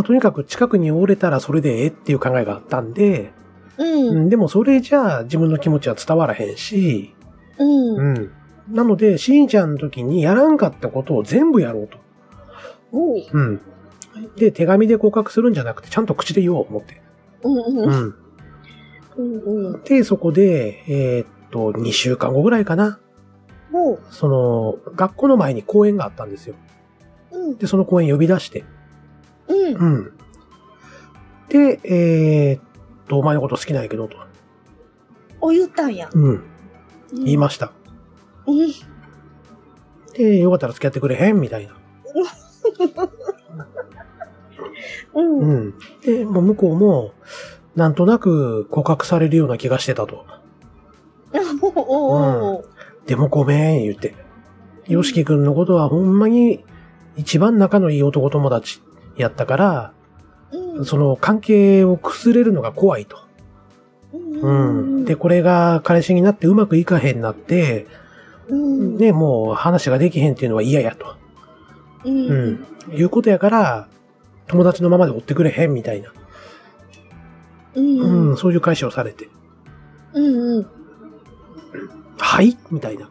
あとにかく近くにおれたらそれでええっていう考えがあったんで、うん、でもそれじゃあ自分の気持ちは伝わらへんし、うんうん、なのでしーちゃんの時にやらんかったことを全部やろうと、うん、で手紙で告白するんじゃなくてちゃんと口で言おう思って、でそこでえーと、にしゅうかんごぐらいかな。もうその、学校の前に公園があったんですよ。うん、で、その公園呼び出して。うん。うん、で、えー、っと、お前のこと好きなんやけど、と。お、言ったんや。うん。うん、言いました。うん、で、よかったら付き合ってくれへんみたいな。うん、うん。で、もう向こうも、なんとなく告白されるような気がしてたと。うん、でもごめん言って、よしきくんのことはほんまに一番仲のいい男友達やったから、うん、その関係を崩れるのが怖いと、うん、でこれが彼氏になってうまくいかへんなって、うん、ねもう話ができへんっていうのは嫌やと、うんうん、いうことやから友達のままで追ってくれへんみたいな、うんうん、そういう解消されて。うんうんはいみたいな。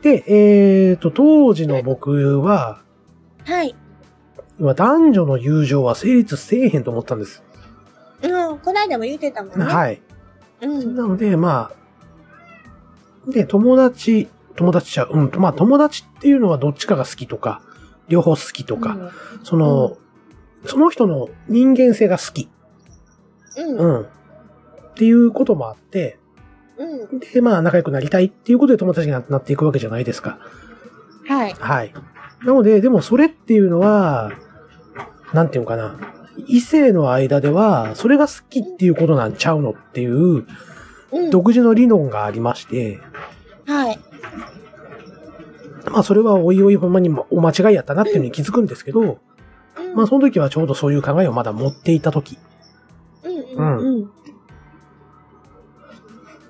で、えっと、当時の僕は、はい。男女の友情は成立せえへんと思ったんです。うん、こないだも言ってたもんね。はい。うん。なので、まあ、で、友達、友達じゃ、うん、まあ友達っていうのはどっちかが好きとか、両方好きとか、うん、その、うん、その人の人間性が好き。うん。うんっていうこともあって、うん、で、まあ、仲良くなりたいっていうことで友達になっていくわけじゃないですか。はい。はい。なので、でもそれっていうのは、なんていうのかな。異性の間では、それが好きっていうことなんちゃうのっていう、独自の理論がありまして、うん、はい。まあ、それはおいおいほんまにお間違いやったなっていうのに気づくんですけど、うん、まあ、その時はちょうどそういう考えをまだ持っていた時。うんうん、うん。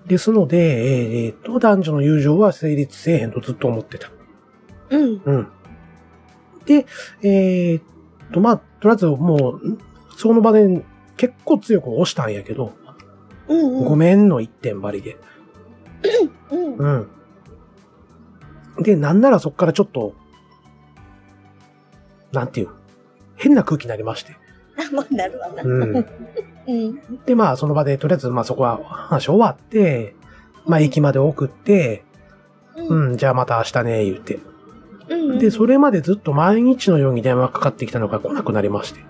ですので、えー、っと、男女の友情は成立せえへんとずっと思ってた。うん。うん。で、えー、っと、まあ、とりあえずもう、その場で結構強く押したんやけど、うんうん、ごめんの一点張りで。うん、うん。で、なんならそっからちょっと、なんていう、変な空気になりまして。まあ、なるわな。うん。で、まあ、その場で、とりあえず、まあ、そこは話終わって、まあ、駅まで送って、うん、うん、じゃあまた明日ね、言って。うんうん、で、それまでずっと毎日のように電話かかってきたのが来なくなりまして。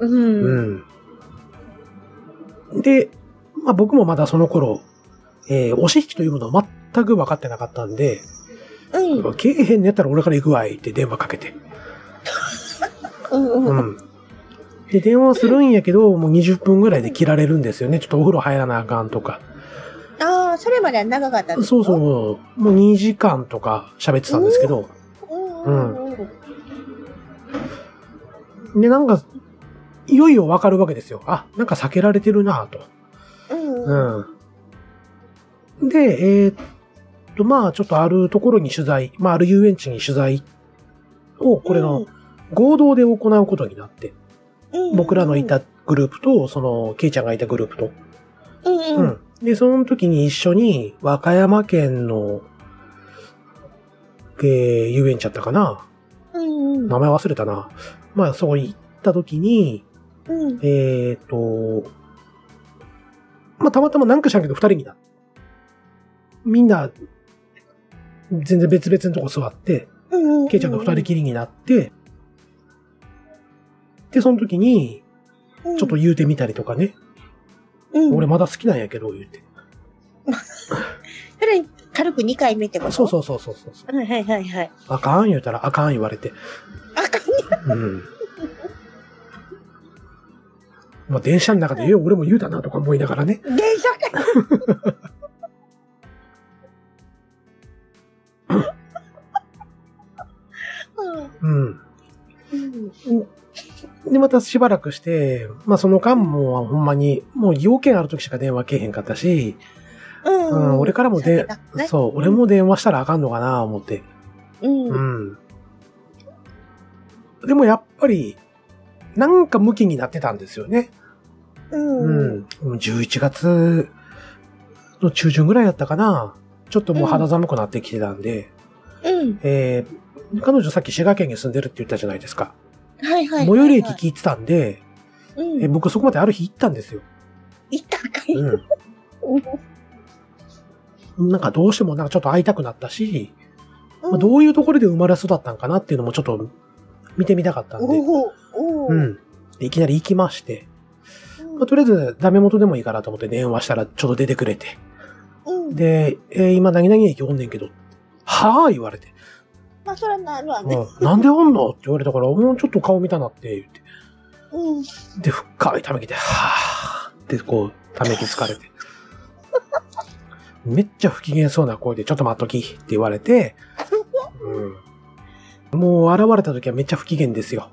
うん。うん、で、まあ、僕もまだその頃、えー、押し引きというものを全く分かってなかったんで、うん。けえへんのやったら俺から行くわいって電話かけて。うんうん。うんで、電話するんやけど、もうにじゅっぷんぐらいで切られるんですよね。ちょっとお風呂入らなあかんとか。ああ、それまでは長かったんですか？そうそう。もうにじかんとか喋ってたんですけど。うん。で、なんか、いよいよわかるわけですよ。あ、なんか避けられてるなぁと。うん。うん、で、えー、っと、まあ、ちょっとあるところに取材、まあ、ある遊園地に取材を、これの合同で行うことになって、うん、僕らのいたグループと、その、ケイちゃんがいたグループと。うん。うん、で、その時に一緒に、和歌山県の、えー、遊園地だったかな。うん、名前忘れたな。まあ、そこに行った時に、うん、えーと、まあ、たまたまなんかしらんけど、二人になって。みんな、全然別々のとこ座って、うん、ケイちゃんと二人きりになって、で、その時に、ちょっと言うてみたりとかね。うん、俺まだ好きなんやけど、言うて。それ、軽くにかいめってこと？そうそうそうそうそう。はいはいはいはい。あかん言うたら、あかん言われて。あかんうん。まあ、電車の中で、え、俺も言うたなとか思いながらね。電車かうん。うん。で、またしばらくして、まあ、その間も、ほんまに、もう要件ある時しか電話けえへんかったし、うん、うん、俺からもで、ね、そう、俺も電話したらあかんのかな、思って。うん。うん。でもやっぱり、なんかムキになってたんですよね。うん。うん。じゅういちがつの中旬ぐらいだったかな。ちょっともう肌寒くなってきてたんで。うん。えー、彼女さっき滋賀県に住んでるって言ったじゃないですか。はいはいはい、はい。最寄り駅聞いてたんで、うん、え、僕そこまである日行ったんですよ。行ったんかい？うん。なんかどうしてもなんかちょっと会いたくなったし、うんまあ、どういうところで生まれ育ったんかなっていうのもちょっと見てみたかったんで、おおうん、でいきなり行きまして、うんまあ、とりあえずダメ元でもいいかなと思って電話したらちょっと出てくれて、うん、で、えー、今何々駅おんねんけど、はぁ言われて、まあそらなるわね、うん、なんでおんのって言われたから、もうちょっと顔見たなって言って、うん、で深いため息ではぁってこうため息つかれて。めっちゃ不機嫌そうな声で、ちょっと待っときって言われて、うん、もう現れた時はめっちゃ不機嫌ですよ。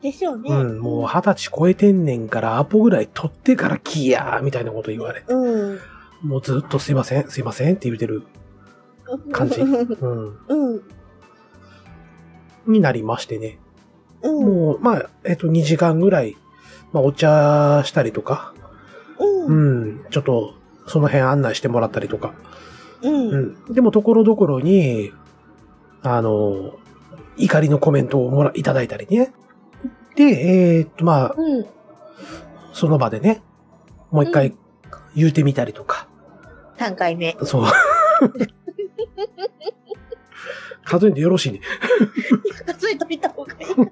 でしょうね。うん、もう二十歳超えてんねんからアポぐらい取ってから来やーみたいなこと言われて、うん、もうずっとすいません、すいませんって言うてる感じ、うんうん、になりましてね。うん、もう、まあ、えっと、にじかんぐらい、まあ、お茶したりとか、うん、うん、ちょっと、その辺案内してもらったりとか。うん。うん、でも、ところどころに、あの、怒りのコメントをもらいただいたりね。で、えー、っと、まあ、うん、その場でね、もう一回言うてみたりとか。うん、さんかいめ。そう。数えてよろしいね。数えてみた方がいいかな。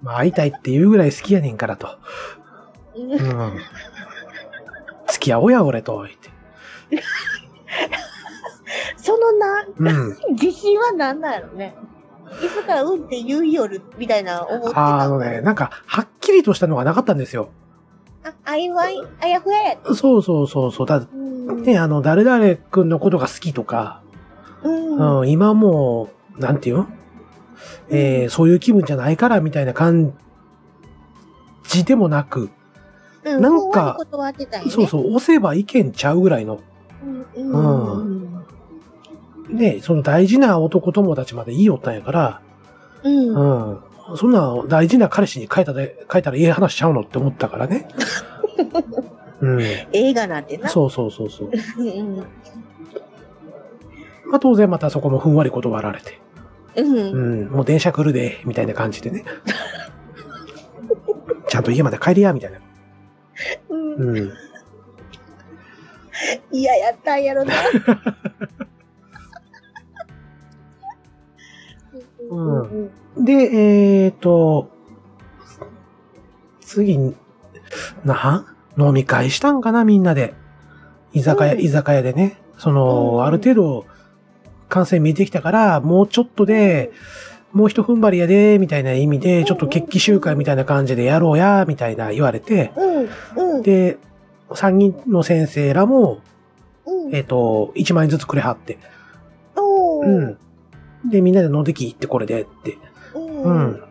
まあ、会いたいっていうぐらい好きやねんからと。うん。付き合おうや俺と言ってそのな、うん、自信は何なんやろね。いつかうんって言うよるみたいな思ってた。ああのね、なんかはっきりとしたのがなかったんですよ。あ、あいわい、あやふやや。そうそうそうそうだ、うん、ねあの誰々君のことが好きとか、うんうん、今もうなんていう、うんえー、そういう気分じゃないからみたいな感じでもなく。うん、なんか、ね、そうそう、押せばいけんちゃうぐらいの。うん。うんうん、で、その大事な男友達までいいおったんやから、うん。うん、そんな大事な彼氏に書いたで、書いたらいい話しちゃうのって思ったからね。うん。映画なんてな。そうそうそうそう。うん。まあ当然またそこもふんわり断られて。うん。うん、もう電車来るで、みたいな感じでね。ちゃんと家まで帰りや、みたいな。うん。いや、やったんやろな。うん。で、えっと、次、な、飲み会したんかな、みんなで。居酒屋、うん、居酒屋でね。その、うん、ある程度、完成見えてきたから、もうちょっとで、もう一踏ん張りやで、みたいな意味で、ちょっと決起集会みたいな感じでやろうや、みたいな言われて、うんうん、で、三人の先生らも、うん、えっと、一万円ずつくれはって、うん、で、みんなで飲んできってこれでって、うんうん。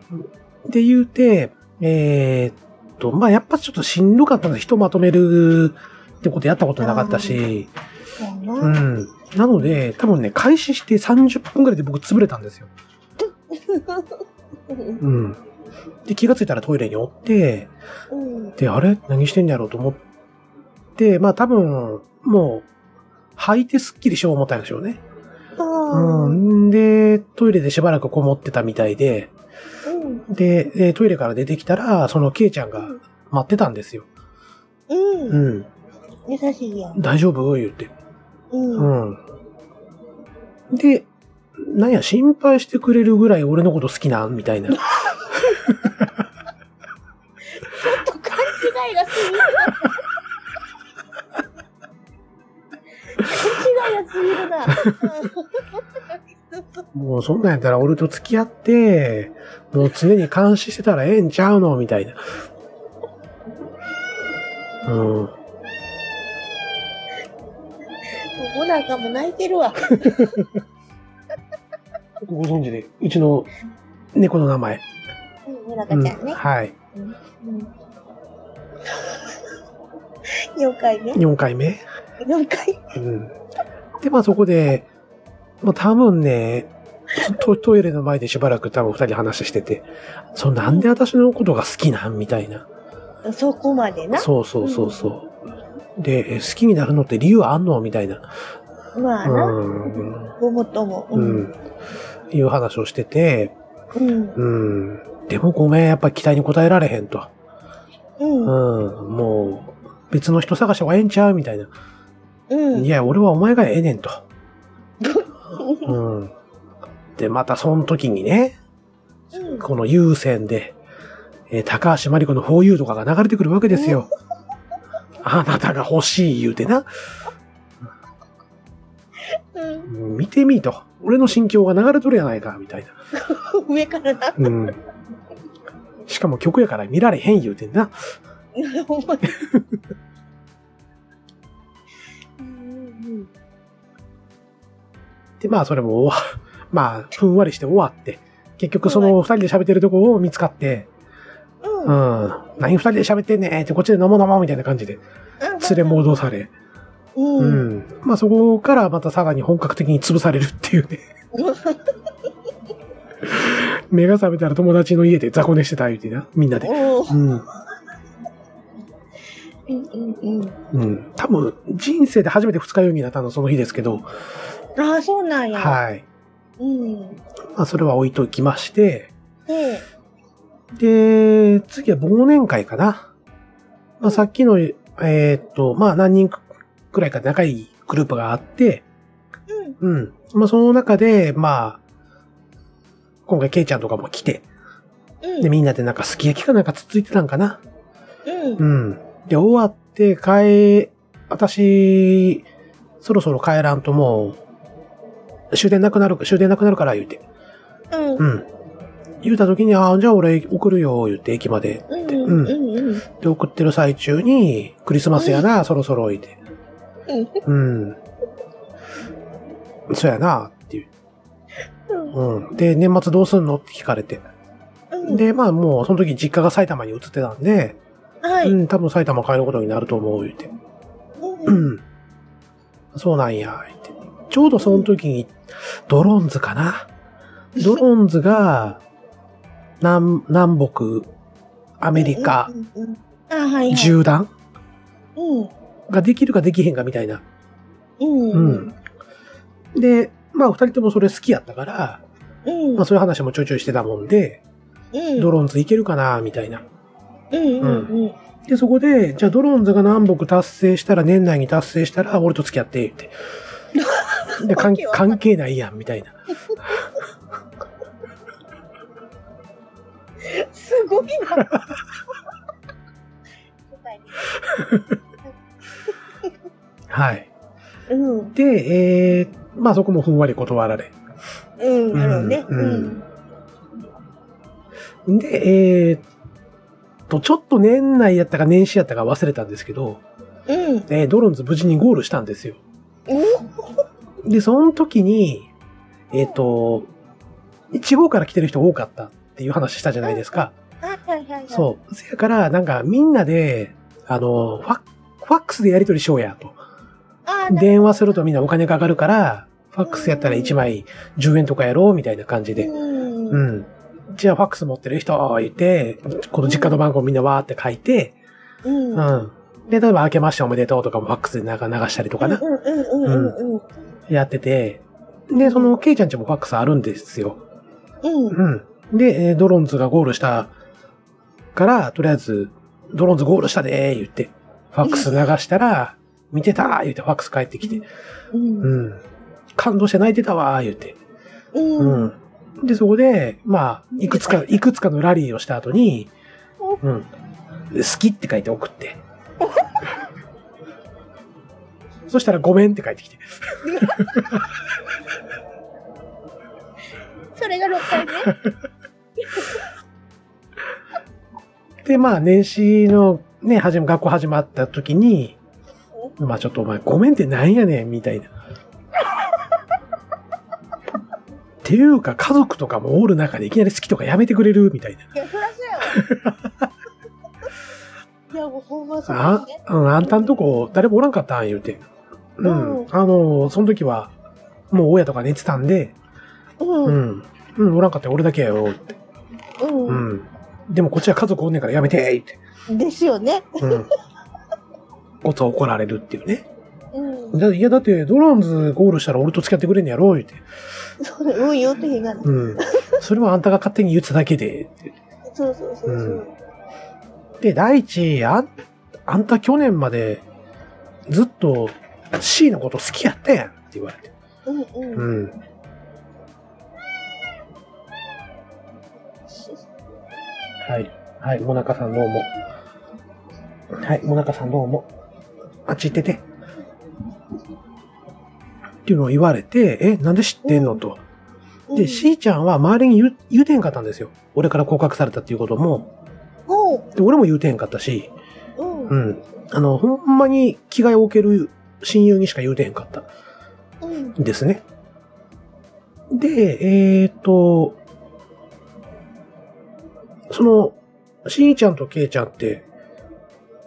で言うて、えー、っと、まあ、やっぱちょっとしんどかったので、人まとめるってことやったことなかったし、うん。なので、多分ね、開始してさんじゅっぷんぐらいで僕潰れたんですよ。うん。で、気がついたらトイレにおって、で、あれ何してんやろうと思って、まあ、多分、もう、吐いてすっきりしよう思ったんでしょうね。うん、で、トイレでしばらくこもってたみたいで、うん、で, で、トイレから出てきたら、そのケイちゃんが待ってたんですよ。うん。うん、優しいやん。大丈夫言って。うん。うん、で、なんや、心配してくれるぐらい俺のこと好きなんみたいな。ちょっと勘違いがすぎる。もうそんなんやったら俺と付き合って、もう常に監視してたらええんちゃうのみたいな。うん。おなかも泣いてるわ。ご存知で、うちの猫の名前。おなかちゃんね。うん、はい。よんかいめよんかいめよんかいうん。で、まあそこで、まあ多分ね、ト、トイレの前でしばらく多分二人話してて、そう、なんで私のことが好きなんみたいな。そこまでな。そうそうそうそう、うん。で、好きになるのって理由あんのみたいな。まあな。うん。ごもっとも。うん。いう話をしてて、うん。うん。でもごめん、やっぱ期待に応えられへんと。うん。うん。もう、別の人探した方がええんちゃうみたいな。うん、いや、俺はお前がええねんと。うん、で、またその時にね、うん、この有線で、えー、高橋真理子の フォーユー とかが流れてくるわけですよ。あなたが欲しい言うてな。うん、見てみーと。俺の心境が流れとるやないか、みたいな。上からな。うん。しかも曲やから見られへん言うてんな。お前。で、まあ、それも、まあ、ふんわりして終わって、結局その二人で喋ってるとこを見つかって、うん。うん、何二人で喋ってんねって、こっちで飲もう飲もうみたいな感じで、連れ戻され。うん。うん、まあ、そこからまたさらに本格的に潰されるっていうね。目が覚めたら友達の家で雑魚寝してた言うてな、みんなで。うん。うんうんうん、多分人生で初めて二日酔いになったのその日ですけど。ああ、そうなんや。はい。うん。まあそれは置いときまして。で、で次は忘年会かな。まあさっきのえー、っとまあ何人くらいか仲いいグループがあって。うん。うん。まあその中でまあ今回ケイちゃんとかも来て。うん。でみんなでなんかすき焼きかなんかつついてたんかな。うん。うん。で、終わって、帰、私、そろそろ帰らんともう、終電なくなる、終電なくなるから言うて。うん。うん。言うた時に、ああ、じゃあ俺送るよ、言って、駅までって。うん。うん。で、送ってる最中に、クリスマスやな、うん、そろそろ言うて。うん。うん。そうやな、っていう。うん。で、年末どうすんのって聞かれて。うん、で、まあもう、その時実家が埼玉に移ってたんで、はい、うん、多分埼玉帰ることになると思う、言うて。うん。そうなんや、言って。ちょうどその時に、ドローンズかな。ドローンズが、南、南北、アメリカ、縦断ができるかできへんかみたいな。うん。で、まあ二人ともそれ好きやったから、まあそういう話もちょいちょいしてたもんで、ドローンズいけるかな、みたいな。うんうんうん、で、そこで、じゃあドローンズが南北達成したら、年内に達成したら、俺と付き合って、って。で関、関係ないやん、みたいな。すごいな。はい。うん、で、えー、まあそこもふんわり断られ。うん、なるほどね。うん。うん、で、えー、ちょっと年内やったか年始やったか忘れたんですけど、うんえー、ドローンズ無事にゴールしたんですよ。で、その時に、えっと、地方から来てる人多かったっっていう話したじゃないですか。そう。せやから、なんかみんなで、あの、ファ、ファックスでやり取りしようやと。電話するとみんなお金かかるから、ファックスやったらいちまいじゅうえんとかやろうみたいな感じで。うん。うん、じゃあファックス持ってる人いて、この実家の番号みんなわーって書いて、うん。うん、で、例えば明けましておめでとうとかもファックスで流したりとかな。うんうんうんうん、うん、やってて、で、その、ケイちゃんちもファックスあるんですよ。うん。うん。で、ドロンズがゴールしたから、とりあえず、ドロンズゴールしたでー言って、ファックス流したら、見てたー言ってファックス返ってきて、うん。うん、感動して泣いてたわー言って。うん。うん、で、そこで、まあ、いくつか、いくつかのラリーをした後に、うん。好きって書いて送って。そしたらごめんって返ってきて。それがろっかいめ。で、まあ、年始のね、始め、学校始まった時に、まあちょっとお前、ごめんってなんやねん、みたいな。っていうか、家族とかもおる中でいきなり好きとかやめてくれるみたいな。いや、そらそうやわ。いや、もうほんまそうだね。あ、うん、あんたんとこ、誰もおらんかったん言うて。うん。うん、あの、その時は、もう親とか寝てたんで、うん、うん。うん、おらんかったよ、俺だけやよ、って。うん。うん。でもこっちは家族おんねんからやめて、って。ですよね。うん。こそ怒られるっていうね。うん。だいや、だって、ドローンズゴールしたら俺と付き合ってくれんねやろ、言うて。そうだ、うん、よって言うがね。うん。それはあんたが勝手に言ってただけで、って。そうそうそうそう。うんで、第一、あ、あんた去年までずっと C のこと好きやったやんって言われて。うんうん。うん。はい。はい、もなかさんどうも。はい、もなかさんどうも。あっち行ってて。っていうのを言われて、え、なんで知ってんのと。で、C ちゃんは周りに言う、言うてんかったんですよ。俺から告白されたっていうことも。で俺も言うてんかったし、うん、うん、あのほんまに気がおける親友にしか言うてんかった、うん、ですね。で、えっとそのしーちゃんとけいちゃんって、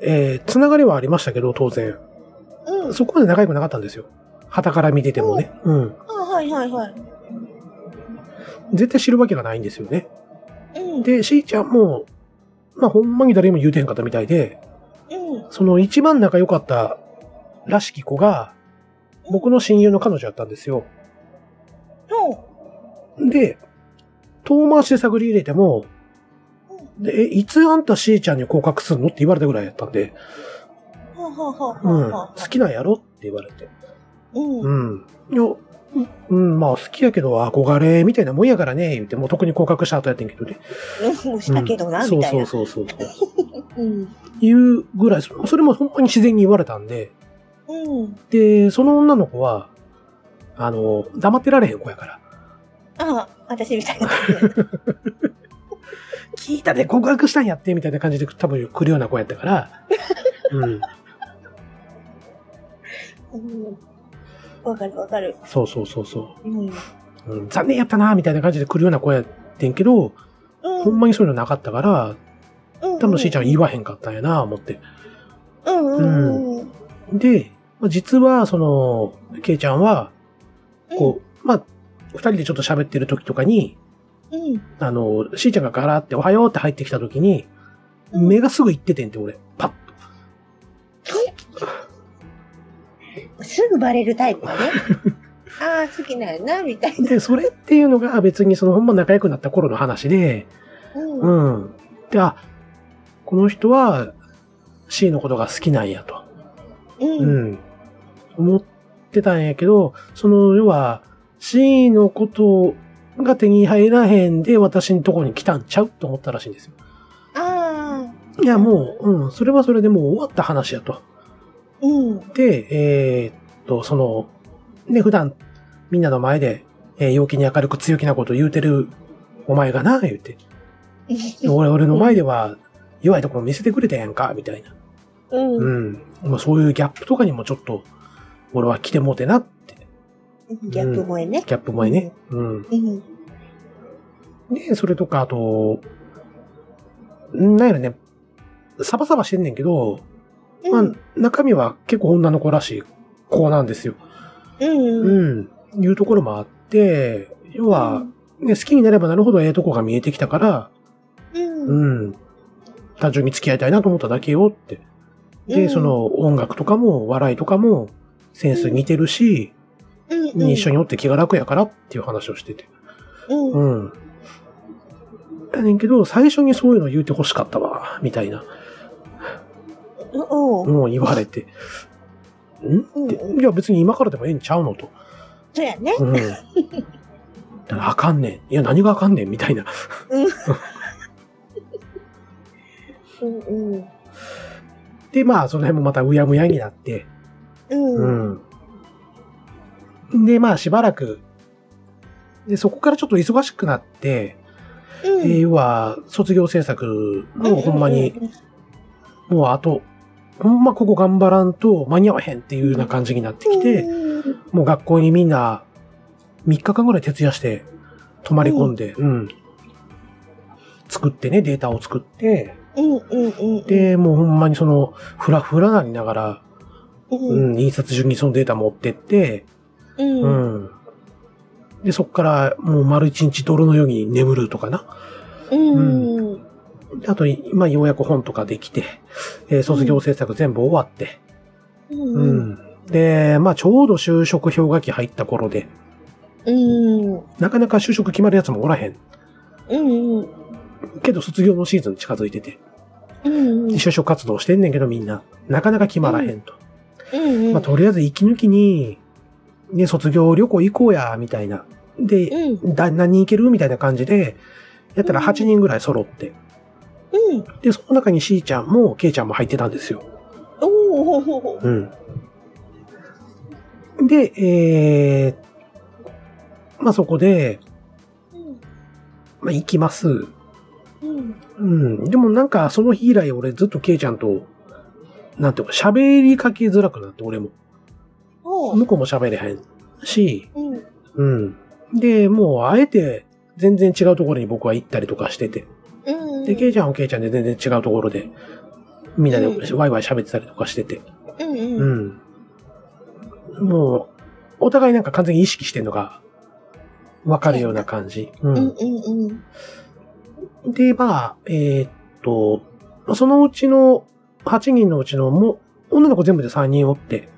えー、つながりはありましたけど当然、うん、そこまで仲良くなかったんですよ。傍から見ててもね、うん、うん、はいはいはい。絶対知るわけがないんですよね。うん、でしーちゃんもまあほんまに誰も言うてへんかったみたいで、うん、その一番仲良かったらしき子が、僕の親友の彼女だったんですよ。うん、で、遠回しで探り入れても、うん、でえ、いつあんたしーちゃんに告白するのって言われたぐらいやったんで、好きなんやろって言われて。うん。うん。いや、うん、まあ好きやけど憧れみたいなもんやからね、言って、もう特に告白した後やってんけどね。もうしたけどな、みたいな。そうそうそうそう。うん。いうぐらい、それも本当に自然に言われたんで。うん。で、その女の子は、あの、黙ってられへん子やから。ああ、私みたいな。聞いたで告白したんやって、みたいな感じで多分来るような子やったから。うん。うんわかるわかる。そうそうそうそう。うんうん、残念やったなみたいな感じで来るような子やってんけど、うん、ほんまにそういうのなかったから、うんうん、多分しーちゃん言わへんかったんやな思って。うんうんうんうん、で、実はそのけいちゃんはこう、うん、まあ二人でちょっと喋ってる時とかに、うん、あのしーちゃんがガラっておはようって入ってきた時に、うん、目がすぐ行っててんって俺パッと。すぐバレるタイプだね。ああ、好きなんやな、みたいな。で、それっていうのが別にそのほんま仲良くなった頃の話で、うん。うん、で、あ、この人は C のことが好きなんやと。うん。うん、思ってたんやけど、その、要は C のことが手に入らへんで私のとこに来たんちゃうと思ったらしいんですよ。ああ。いや、もう、うん、それはそれでもう終わった話やと。うん、で、えー、っと、その、ね、普段、みんなの前で、えー、陽気に明るく強気なこと言うてる、お前がな、言うて。俺、俺の前では、弱いところ見せてくれたやんか、みたいな。うん。うん。まあ、そういうギャップとかにもちょっと、俺は来てもうてなって。ギャップ萌えね。うん、ギャップ萌えね。うん。うん。で、それとか、あと、なんやろね、サバサバしてんねんけど、まあ、中身は結構女の子らしい子なんですよ。うん。うん。いうところもあって、要は、ね、好きになればなるほどええとこが見えてきたから、うん。うん。単純に付き合いたいなと思っただけよって。で、その音楽とかも笑いとかもセンス似てるし、うん、一緒におって気が楽やからっていう話をしてて。うん。うん。だねんけど、最初にそういうの言うて欲しかったわ、みたいな。おうもう言われて。んって、うん、いや別に今からでもええんちゃうのと。そうやね。うん。あかんねん。いや何があかんねんみたいな。うんうん、で、まあその辺もまたうやむやになって。うん。うん、で、まあしばらく。で、そこからちょっと忙しくなって、うん、要は卒業制作もほんまに、もうあと、ほんまここ頑張らんと間に合わへんっていうような感じになってきて、うん、もう学校にみんなみっかかんぐらい徹夜して泊まり込んで、うんうん、作ってね、データを作って、うんうんうん、で、もうほんまにその、ふらふらなりながら、うんうん、印刷順にそのデータ持ってって、うんうん、で、そっからもう丸一日泥のように眠るとかな。うんうんあと、まあ、ようやく本とかできて、えー、卒業制作全部終わって、うんうん、で、まあ、ちょうど就職氷河期入った頃で、うん、なかなか就職決まるやつもおらへん。うん、けど、卒業のシーズン近づいてて、うん、就職活動してんねんけど、みんな、なかなか決まらへんと。うん、まあ、とりあえず息抜きに、ね、卒業旅行行こうや、みたいな。で、うん、だ何行けるみたいな感じで、やったらはちにんぐらい揃って、うん、で、その中にしーちゃんもけいちゃんも入ってたんですよ。おー。うん。で、えー、まあそこで、まあ行きます。うん。うん。でもなんかその日以来俺ずっとけいちゃんと、なんていうか喋りかけづらくなって俺も。向こうも喋れへんし、うん。うん。で、もうあえて全然違うところに僕は行ったりとかしてて。で、ケイちゃんはケイちゃんで全然違うところで、みんなでワイワイ喋ってたりとかしてて。うんうん。うん、もう、お互いなんか完全に意識してるのが、わかるような感じ。うん。うんうんうん、で、まあ、えー、っと、そのうちの、はちにんのうちの、もう、女の子全部でさんにんおって。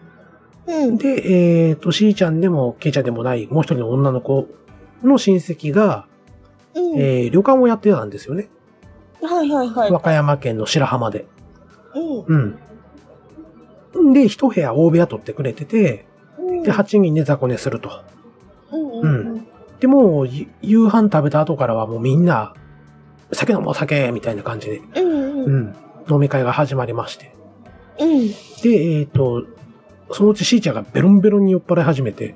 うん、で、えー、っと、しーちゃんでもケイちゃんでもない、もう一人の女の子の親戚が、うん、えー、旅館をやってたんですよね。はいはいはい。和歌山県の白浜で。うん。うん。で、一部屋大部屋取ってくれてて、うん、で、はちにんで雑魚寝すると。うんうん、うんうん。で、もう、夕飯食べた後からはもうみんな、酒飲もう酒みたいな感じで、うん、うんうん、飲み会が始まりまして。うん。で、えっと、そのうちしーちゃんがベロンベロンに酔っ払い始めて、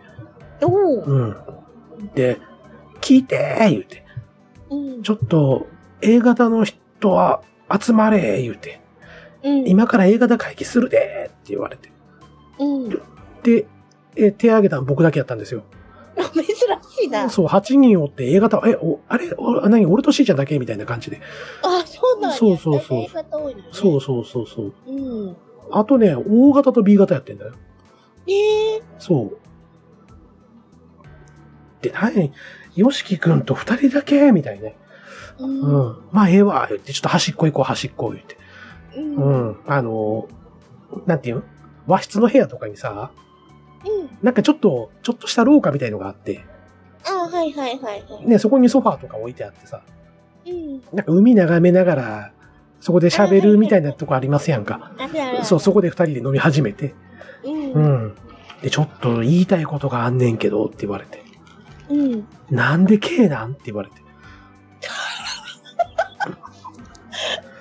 おうん。で、聞いてー言うて、うん、ちょっと、A 型の人は集まれ言うて、うん、今から A 型会議するでって言われて、うん、でえ手挙げたの僕だけやったんですよ。珍しいな。そうはちにんおって A 型はえおあれお何俺と C ちゃんだけみたいな感じで。あそうなんだ。そうそうそう。A 型多いのね。そうそうそうそう。うん。あとね O 型と B 型やってんだよ。ええー。そう。で何よしきくんとふたりだけみたいな。うん、うん、まあええわ言ってちょっと端っこ行こう端っこ言って、うん、うん、あのなんていうの和室の部屋とかにさ、うん、なんかちょっとちょっとした廊下みたいのがあって、あはいはいはいはい、ねそこにソファーとか置いてあってさ、うん、なんか海眺めながらそこで喋るみたいなとこありますやんか、そうそこで二人で飲み始めて、うん、うん、でちょっと言いたいことがあんねんけどって言われて、うん、なんで K なんって言われて。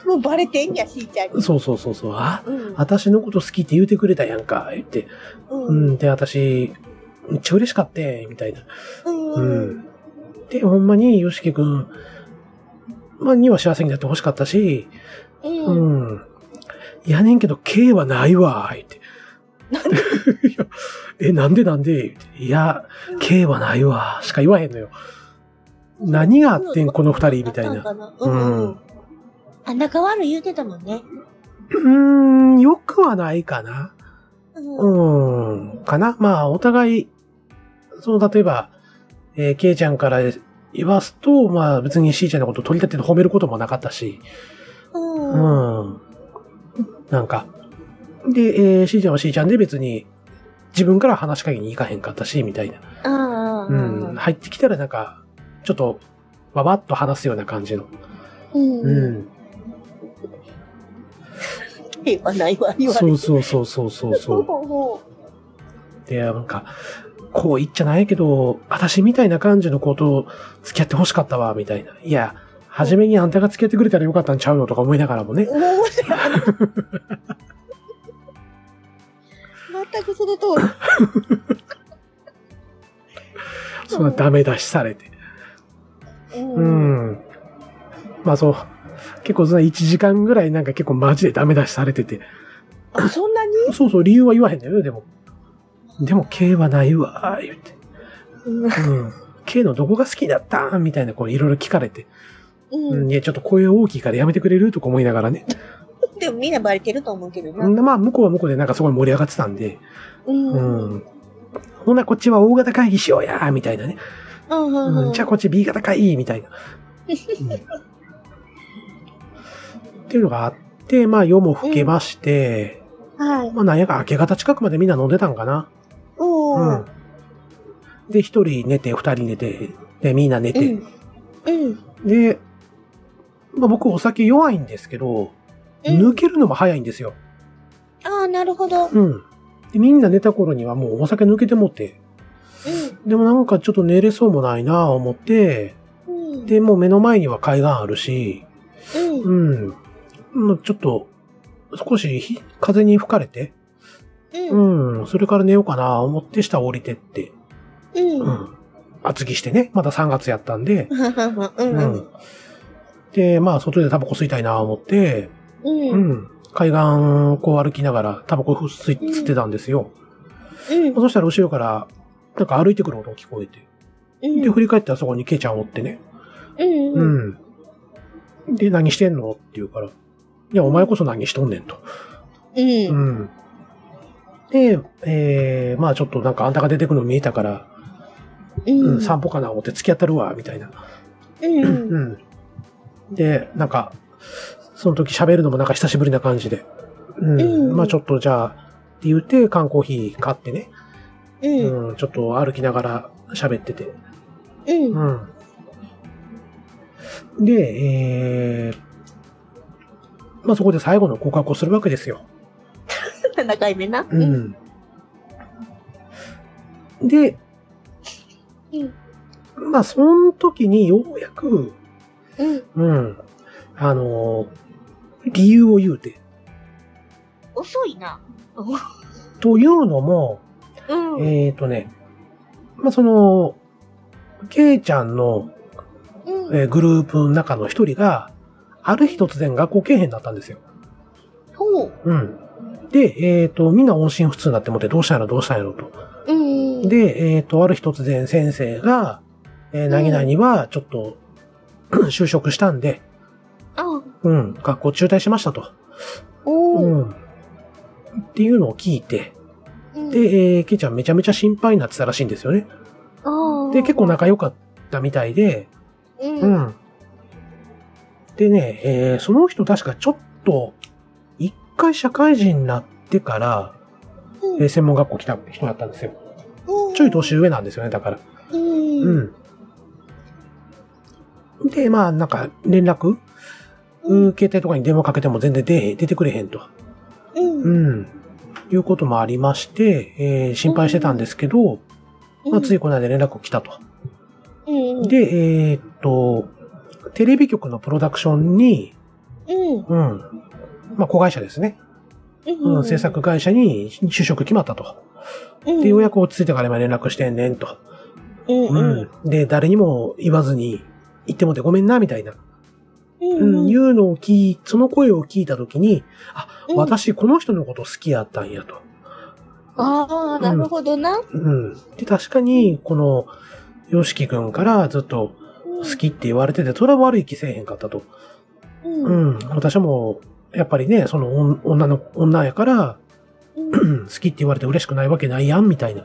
もうバレてんやしーちゃんに。そうそうそうそう。あ、うん、私のこと好きって言うてくれたやんか言って、うん、うん、で私めっちゃ嬉しかったみたいな、うん、うん、でほんまによしきくん、まあ、には幸せになってほしかったし、うん、うん、やねんけど K はないわ言って、なんでいやえなんでなんで言っていや、うん、K はないわしか言わへんのよ。何があってんこの二人みたいな。うん。あ、仲悪い言うてたもんね。うーん、よくはないかな。うん、うん。かな。まあ、お互い、その、例えば、えー、ケイちゃんから言わすと、まあ、別にシーちゃんのことを取り立てて褒めることもなかったし。うん。うん、なんか。で、えー、シーちゃんはシーちゃんで別に、自分から話しかけに行かへんかったし、みたいな。うん。入ってきたらなんか、ちょっと、わばっと話すような感じの。うん。うん。言わないわ、言わない。そうそうそうそうそう。で、なんか、こう言っちゃないけど、私みたいな感じの子と付き合ってほしかったわ、みたいな。いや、初めにあんたが付き合ってくれたらよかったんちゃうのとか思いながらもね。全くその通り。そんなダメ出しされて。うん。まあそう。結構そのいちじかんぐらいなんか結構マジでダメ出しされてて。あ、そんなに？そうそう、理由は言わへんだよ、でも。でも、K はないわ、言って。うん。K のどこが好きだったみたいな、こういろいろ聞かれて。うん。いや、ちょっと声大きいからやめてくれるとか思いながらね。でもみんなバレてると思うけどな。まあ、向こうは向こうでなんかすごい盛り上がってたんで。うん。うん、ほんならこっちは大型会議しようや、みたいなね。うんうんうん、じゃあこっち B 型会議、みたいな。うんっていうのがあって、まあ夜も更けまして、うんはい、まあなんやか明け方近くまでみんな飲んでたんかな。うん、で、一人寝て、二人寝て、で、みんな寝て。うんうん、で、まあ僕お酒弱いんですけど、うん、抜けるのも早いんですよ。ああ、なるほど。うん。で、みんな寝た頃にはもうお酒抜けてもって。うん、でもなんかちょっと寝れそうもないなぁ思って、うん、で、もう目の前には海岸あるし、うん。うんちょっと、少し風に吹かれて、うん、うん、それから寝ようかな、思って下降りてって、うん、うん、厚着してね、まださんがつやったんで、うん、うん、で、まあ、外でタバコ吸いたいな、思って、うん、うん、海岸をこう歩きながらタバコ吸い、吸ってたんですよ。うん、うん、そしたら後ろから、なんか歩いてくる音が聞こえて、うん、で、振り返ったらそこにケイちゃんを追ってね、うん、うん、うん、で、何してんのって言うから、いや、お前こそ何しとんねんと。うん。うん。で、えー、まあちょっとなんかあんたが出てくるの見えたから、うんうん、散歩かな思って付き合ったるわ、みたいな。うん、うん。で、なんか、その時喋るのもなんか久しぶりな感じで。うん。うん、まあちょっとじゃあ、って言って缶コーヒー買ってね。うん。うん、ちょっと歩きながら喋ってて。うん。うん、で、えー、まあそこで最後の告白をするわけですよ。ななかいめな。うん。で、うん、まあその時にようやく、うん、うん、あのー、理由を言うて。遅いな。というのも、うん、えっとね、まあその、ケイちゃんの、うんえー、グループの中の一人が、ある日突然学校けえへんだったんですよ。ほう。うん。で、えっと、みんな音信不通になってもって、どうしたんやろどうしたんやろと。うん。で、えっと、ある日突然先生が、えー、何々はちょっと、うん、就職したんで、うん、学校中退しましたと。おー。うん。っていうのを聞いて、うん、で、えー、けいちゃんめちゃめちゃ心配になってたらしいんですよね。ああ。で、結構仲良かったみたいで、うん。うんでね、えー、その人確かちょっと、一回社会人になってから、うんえー、専門学校来た人だったんですよ。うん、ちょい年上なんですよね、だから。うん。うん、で、まあ、なんか、連絡、うん、携帯とかに電話かけても全然出てくれへんと。うん、うん。いうこともありまして、えー、心配してたんですけど、うん、まあ、ついこの間連絡来たと。うん、で、えー、っと、テレビ局のプロダクションに、うん。うん。まあ、子会社ですね。うん、うん。制作会社に就職決まったと。うん。で、ようやく落ち着いてから今連絡してんねんと。うん、うん。で、誰にも言わずに、言ってもってごめんな、みたいな。うん。うん、いうのを聞い、その声を聞いたときに、あ、うん、私この人のこと好きやったんやと。ああ、なるほどな。うん。で、確かに、この、よしきくんからずっと、好きって言われてて、それは悪い気せえへんかったと。うん。うん、私も、やっぱりね、その女の、女やから、うん、好きって言われて嬉しくないわけないやん、みたいな。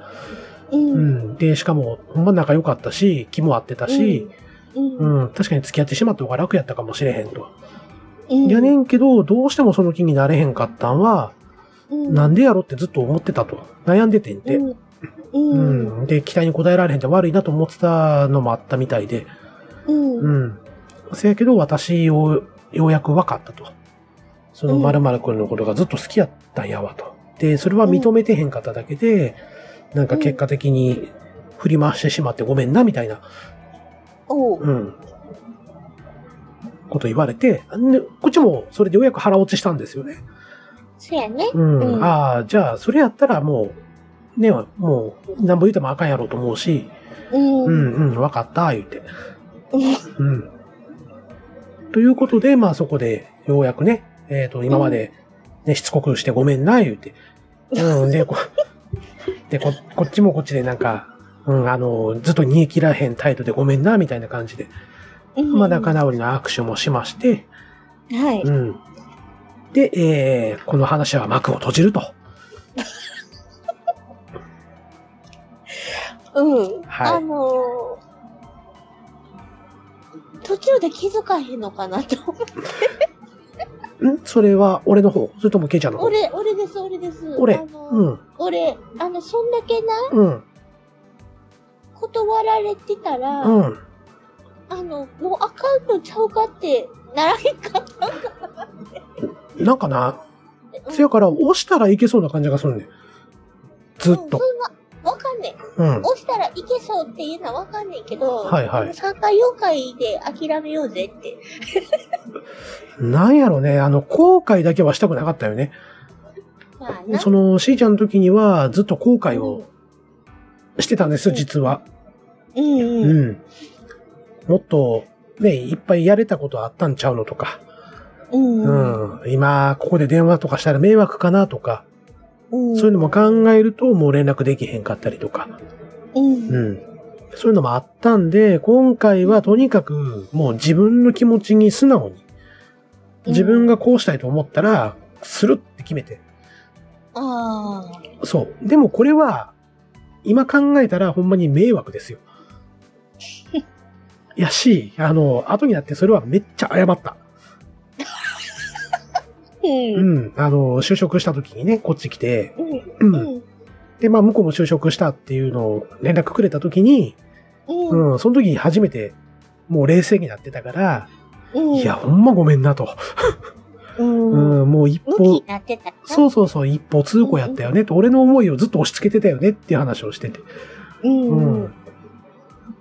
うん。うん、で、しかも、ほんま仲良かったし、気も合ってたし、うんうん、うん。確かに付き合ってしまった方が楽やったかもしれへんと。うん、やねんけど、どうしてもその気になれへんかったんは、うん、なんでやろってずっと思ってたと。悩んでてんて。うんうんうん、で、期待に応えられへんって悪いなと思ってたのもあったみたいで。うん。うん。せやけど、私をようやく分かったと。その〇〇くんのことがずっと好きやったんやわと。で、それは認めてへんかっただけで、なんか結果的に振り回してしまってごめんな、みたいな。おう。うん。こと言われて、こっちもそれでようやく腹落ちしたんですよね。そうやね。うん。うん、ああ、じゃあ、それやったらもう、ね、もう、なんぼ言うてもあかんやろうと思うし、うん、うん、うん、わかった、言うて。うん。ということで、まあそこで、ようやくね、えっと、今まで、ね、しつこくしてごめんな、言うて。うん、で、こ、でこ、こっちもこっちでなんか、うん、あの、ずっと煮え切らへん態度でごめんな、みたいな感じで、まあ仲直りの握手もしまして、はい。うん。で、えー、この話は幕を閉じると。うん、はい。あのー、途中で気づかへんのかなと思って。ん？それは俺の方？それともケイちゃんの方？俺、俺です、俺です。俺、あのーうん、俺、あの、そんだけな、うん、断られてたら、うん、あの、もうあかんのちゃうかってならへんかったんかなって。なんかな、うん、せやから押したらいけそうな感じがするね。ずっと。うん、わかんねえ、うん。押したらいけそうっていうのはわかんねえけど、はいはい、さんかいよんかいで諦めようぜって。なんやろね、あの、後悔だけはしたくなかったよね。まあ、その、しーちゃんの時にはずっと後悔をしてたんです、うん、実は。うんうん。うん。もっと、ね、いっぱいやれたことあったんちゃうのとか。うん。うん、今、ここで電話とかしたら迷惑かなとか。そういうのも考えるともう連絡できへんかったりとか、うんうん、そういうのもあったんで、今回はとにかくもう自分の気持ちに素直に、自分がこうしたいと思ったらするって決めて、うん、ああ、そう。でもこれは今考えたらほんまに迷惑ですよ。いやし、あの後になってそれはめっちゃ謝った。うん、うん。あの、就職した時にね、こっち来て、うんうん、で、まあ、向こうも就職したっていうのを連絡くれた時に、うん、うん、その時に初めて、もう冷静になってたから、うん、いや、ほんまごめんなと。うんうん、もう一歩、そうそうそう、一歩通行やったよねと、うん、俺の思いをずっと押し付けてたよねっていう話をしてて。うん。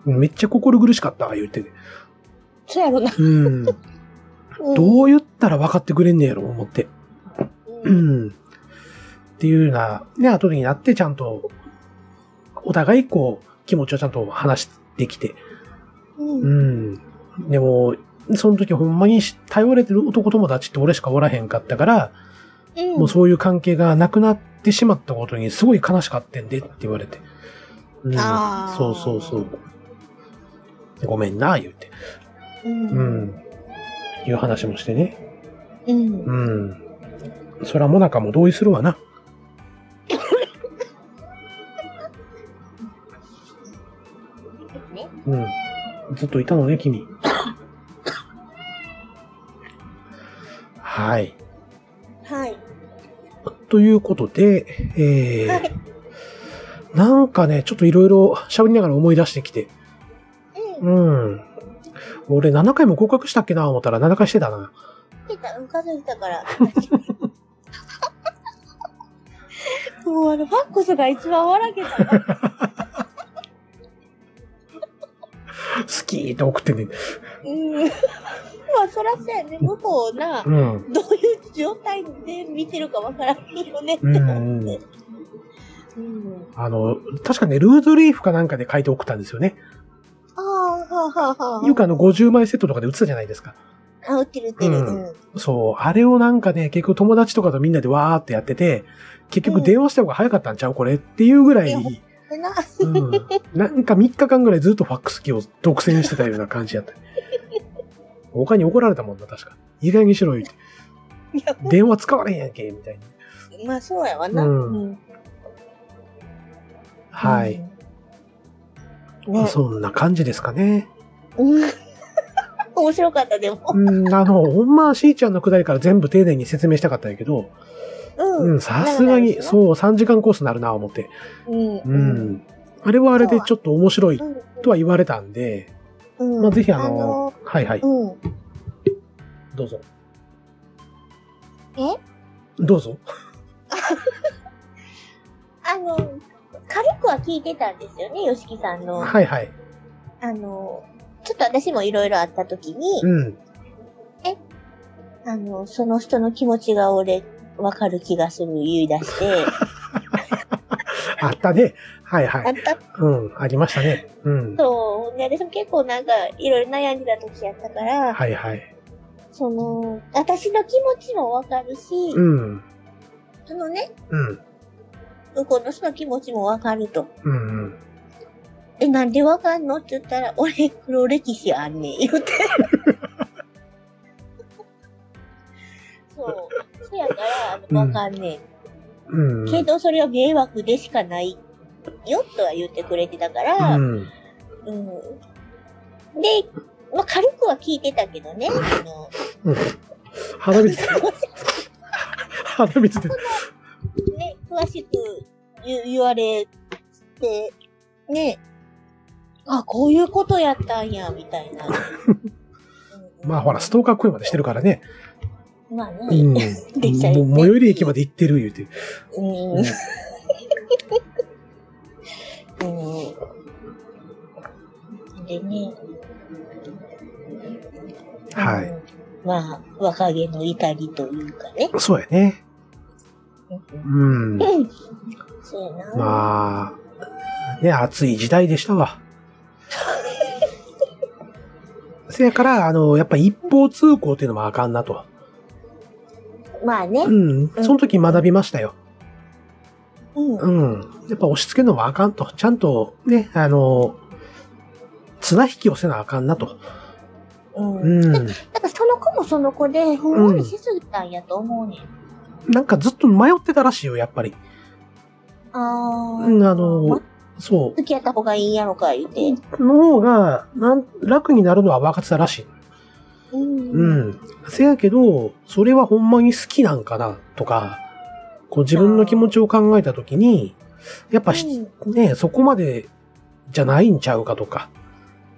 うん、めっちゃ心苦しかった、言ってて。そうやろな。うん。どう言ったら分かってくれんねやろ、思って。うん。っていうような、ね、後になってちゃんと、お互いこう、気持ちをちゃんと話してきて。うん。うん、でも、その時ほんまに頼れてる男友達って俺しかおらへんかったから、うん、もうそういう関係がなくなってしまったことにすごい悲しかったんでって言われて。うん。そうそうそう。ごめんな、言うて。うん。うんいう話もしてね。うん。うん。そらもなかも同意するわな。ね、うん。ずっといたのね、君。はい。はい。ということで、えーはい、なんかね、ちょっといろいろ喋りながら思い出してきて。うん。うん俺ななかいも合格したっけな思ったらななかいしてたな。してた、うん、数えたから。もうあのファックスが一番笑けたな。好きーって送ってね。うん。まあそらそうやね。向こうな、うん、どういう状態で見てるかわからんよねって思って。うん。あの確かねルーズリーフかなんかで書いて送ったんですよね。よくあのごじゅうまいセットとかで売ってたじゃないですか。あ、売ってる売ってる、うん。そう。あれをなんかね、結局友達とかとみんなでわーってやってて、結局電話した方が早かったんちゃうこれっていうぐらい、くな。うん、なんかみっかかんぐらいずっとファックス機を独占してたような感じやった。他に怒られたもんな、確か。いい加減にしろよって。電話使われへんやんけ、みたいな。まあ、そうやわな。うんうん、はい。うんね、そんな感じですかね。うん、面白かったでも。うん、あのほんましーちゃんのくだりから全部丁寧に説明したかったんやけど、うん、さすがにそうさんじかんコースになるな思って、うん、うん、あれはあれでちょっと面白いとは言われたんで、うん、まあぜひあの、あのー、はいはい、うん、どうぞ。え？どうぞ。あの。軽くは聞いてたんですよね、よしきさんの。はいはい。あの、ちょっと私もいろいろあったときに、うん、え、あの、その人の気持ちが俺、わかる気がする言い出して。あったね。はいはい。あった。うん、ありましたね。うん。そう。で、私も結構なんか、いろいろ悩んでたときやったから、はいはい。その、私の気持ちもわかるし、うん。そのね、うん。向こうの人の気持ちもわかると。うんうん。え、なんでわかんのって言ったら、俺、黒歴史あんねん、言うて。そう。そやから、あの、わかんねん。うん。けど、それは迷惑でしかないよ、とは言ってくれてたから、うん。うん、で、まあ、軽くは聞いてたけどね、あの。うん。鼻水。鼻水で。ね、詳しく 言, 言われて、ね、あ、こういうことやったんや、みたいな。まあほら、ストーカー行為までしてるからね。まあね、うん、できちゃう、ね。もう最寄り駅まで行ってる、言うて。うん。うん、でね。はい。まあ、若気の至りというかね。そうやね。うん。そうやな。まあ、ね、暑い時代でしたわ。せやから、あの、やっぱ一方通行っていうのもあかんなと。まあね。うん。その時学びましたよ。うん。うん。やっぱ押し付けるのもあかんと。ちゃんと、ね、あの、綱引きをせなあかんなと。うん。うん、だからその子もその子で、ほんまにしすぎたんやと思うねん。うんなんかずっと迷ってたらしいよ、やっぱり。ああ。うん、あの、ま、そう。付き合った方がいいやろか、言って。の方がなん、楽になるのは分かってたらしい。うん。うん。せやけど、それはほんまに好きなんかな、とか、こう自分の気持ちを考えたときに、やっぱし、うん、ね、そこまでじゃないんちゃうかとか。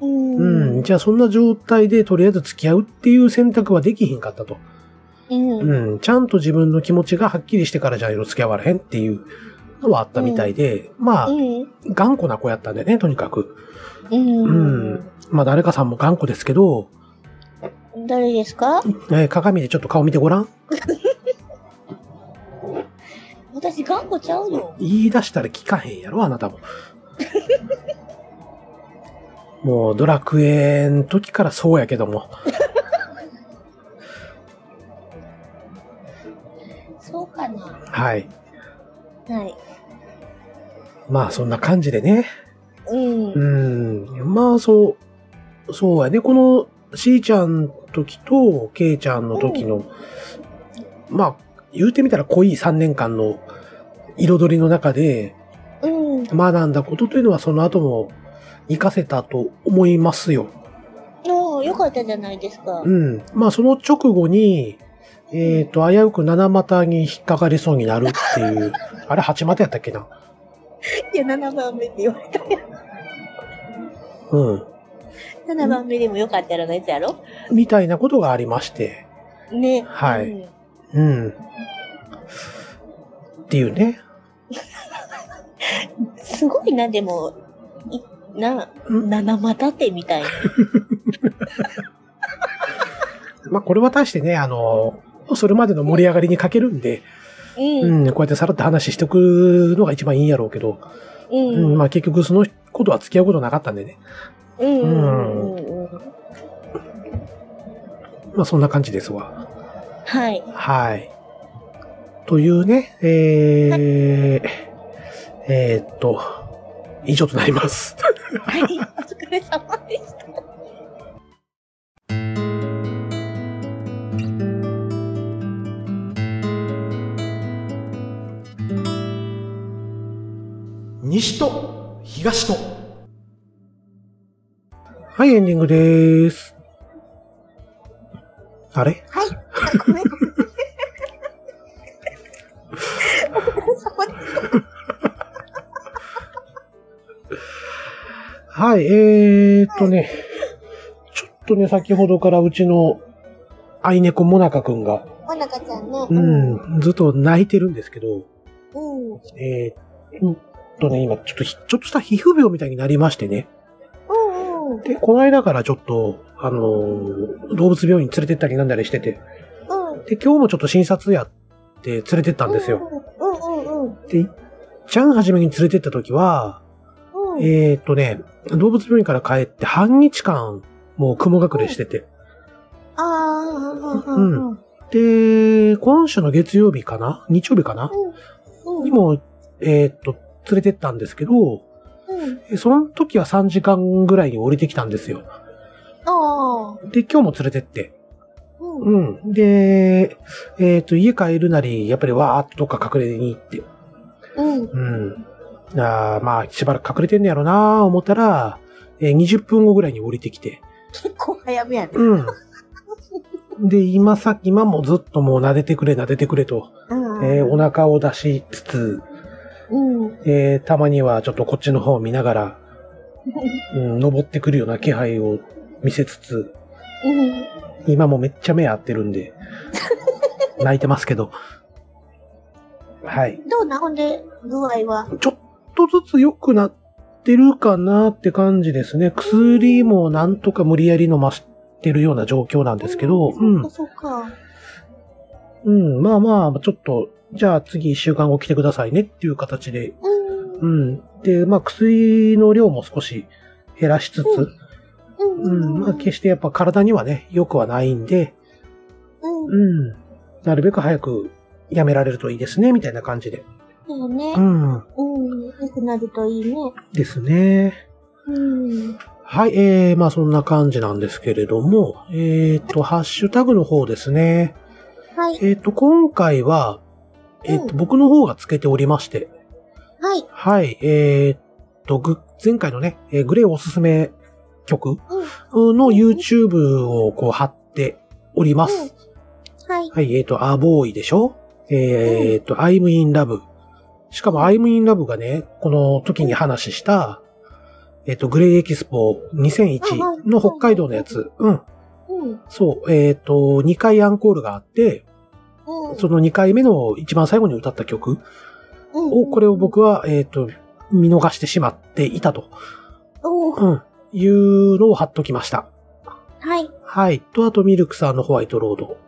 うん。うん。じゃあそんな状態でとりあえず付き合うっていう選択はできひんかったと。うんうん、ちゃんと自分の気持ちがはっきりしてからじゃ色付き合われへんっていうのはあったみたいで、うん、まあ、うん、頑固な子やったんでね、とにかく。うん。うん、まあ、誰かさんも頑固ですけど。誰ですか？えー、鏡でちょっと顔見てごらん。私、頑固ちゃうよ。言い出したら聞かへんやろ、あなたも。もう、ドラクエの時からそうやけども。そうかな。はい。はい。まあそんな感じでね。うん。うん。まあそう、そうやね。このしーちゃんの時とけいちゃんの時の、うん、まあ言うてみたら濃いさんねんかんの彩りの中で、うん、学んだことというのはその後も活かせたと思いますよ。ああ、よかったじゃないですか。うん。まあその直後に、えっと、危うく七股に引っかかりそうになるっていう。あれ、八股やったっけな？いや、ななばんめって言われたやん。うん。ななばんめでもよかったらのやつやろ？みたいなことがありまして。ね。はい。うん。うん、っていうね。すごいな、でも、な、七股ってみたいな。まあ、これは大してね、あの、それまでの盛り上がりに欠けるんで、うんうん、こうやってさらっと話しておくのが一番いいんやろうけど、うんうん、まあ結局そのことは付き合うことなかったんでね。うんうんうん、まあそんな感じですわ。はい。はい。というね、えー、はい、えーっと、以上となります。はい、お疲れ様でした。西と東と。はい、エンディングでーす。あれ？はい。ごめん。お疲れ様でした。はい、えーっとね、はい、ちょっとね、先ほどからうちの愛猫もなかくんが、もなかちゃんね、うん、ずっと泣いてるんですけど、うん、えーっと、とね、今ちょっとちょっとした皮膚病みたいになりましてね。うんうん、でこの間からちょっとあのー、動物病院連れてったりなんだりしてて、うん、で今日もちょっと診察やって連れてったんですよ。うんうんうんうん、でいっちゃん初めに連れてった時は、うん、えー、っとね動物病院から帰って半日間もう雲隠れしてて、うん、ああ、うん、うん、で今週の月曜日かな日曜日かな、うんうん、にもえー、っと連れてったんですけど、うん、その時はさんじかんぐらいに降りてきたんですよ。あで今日も連れてって、うんうん、で、えー、と家帰るなりやっぱりわーっとどっか隠れに行って、うんうん、あまあしばらく隠れてんのやろうなー思ったら、えー、にじゅっぷんごぐらいに降りてきて結構早めやね、うん、で今さ今もずっともう撫でてくれ撫でてくれと、うんえー、お腹を出しつつうんえー、たまにはちょっとこっちの方を見ながら、うん、登ってくるような気配を見せつつ、うん、今もめっちゃ目合ってるんで泣いてますけど、はい、どうなほんで具合はちょっとずつ良くなってるかなって感じですね。薬もなんとか無理やり飲ましてるような状況なんですけど、うんうん、そうかうん、まあまあちょっとじゃあ次いっしゅうかんご来てくださいねっていう形で、うん、うん、でまあ薬の量も少し減らしつつ、うん、うんうん、まあ決してやっぱ体にはね良くはないんで、うん、うん、なるべく早くやめられるといいですねみたいな感じで、だよね、うん、うん、良くなるといいね、ですね、うん、はい、えー、まあそんな感じなんですけれども、えーとハッシュタグの方ですね、はい、えーと今回はえっと、うん、僕の方がつけておりまして。はい。はい。えー、っと、ぐ、前回のね、えー、グレーおすすめ曲の YouTube をこう貼っております。うん、はい。はい。えー、っと、アボーイでしょ？えー、っと、うん、I'm in love。しかも I'm in love がね、この時に話した、えー、っと、グレーエキスポにせんいちの北海道のやつ。うん。うん、そう。えー、っと、にかいアンコールがあって、そのにかいめの一番最後に歌った曲を、これを僕は、えっと、見逃してしまっていたと、うん、いうのを貼っときました。はい。はい。と、あと、ミルクさんのホワイトロード。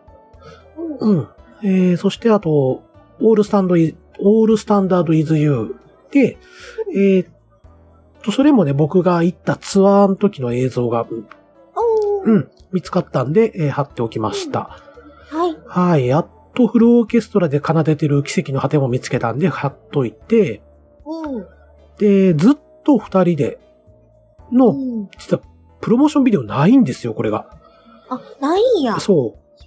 うん。えー、そして、あと、オールスタンドイズ、オールスタンダードイズユーで、えー、っと、それもね、僕が行ったツアーの時の映像が、うん、見つかったんで、えー、貼っておきました。はい。はい。あとフルオーケストラで奏でてる奇跡の果ても見つけたんで貼っといて、うん、でずっと二人での、うん、実はプロモーションビデオないんですよこれが。あ、ないんや。そう、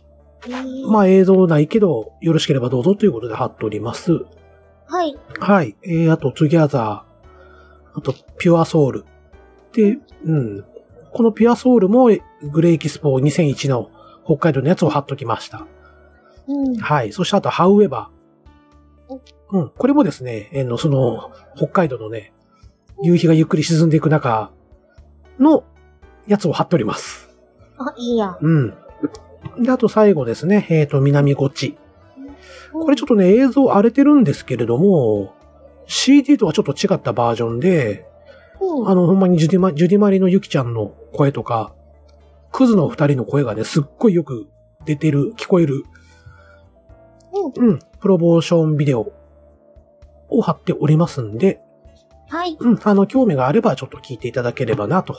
えー。まあ映像ないけどよろしければどうぞということで貼っております。はい。はい。えー、あとトゥギャザー、あとピュアソウルで、うん。このピュアソウルもグレイエキスポにせんいちの北海道のやつを貼っときました。うん、はい。そしてあと、ハウエバー。うん。これもですね、えー、のその、北海道のね、夕日がゆっくり沈んでいく中のやつを貼っております。あ、いいや。うん。で、あと最後ですね、えっ、ー、と、南こっち。これちょっとね、映像荒れてるんですけれども、シーディー とはちょっと違ったバージョンで、うん、あの、ほんまにジュディマ、ジュディマリのゆきちゃんの声とか、クズの二人の声がね、すっごいよく出てる、聞こえる、うん、プロモーションビデオを貼っておりますんで、はい。うん、あの、興味があればちょっと聞いていただければな、と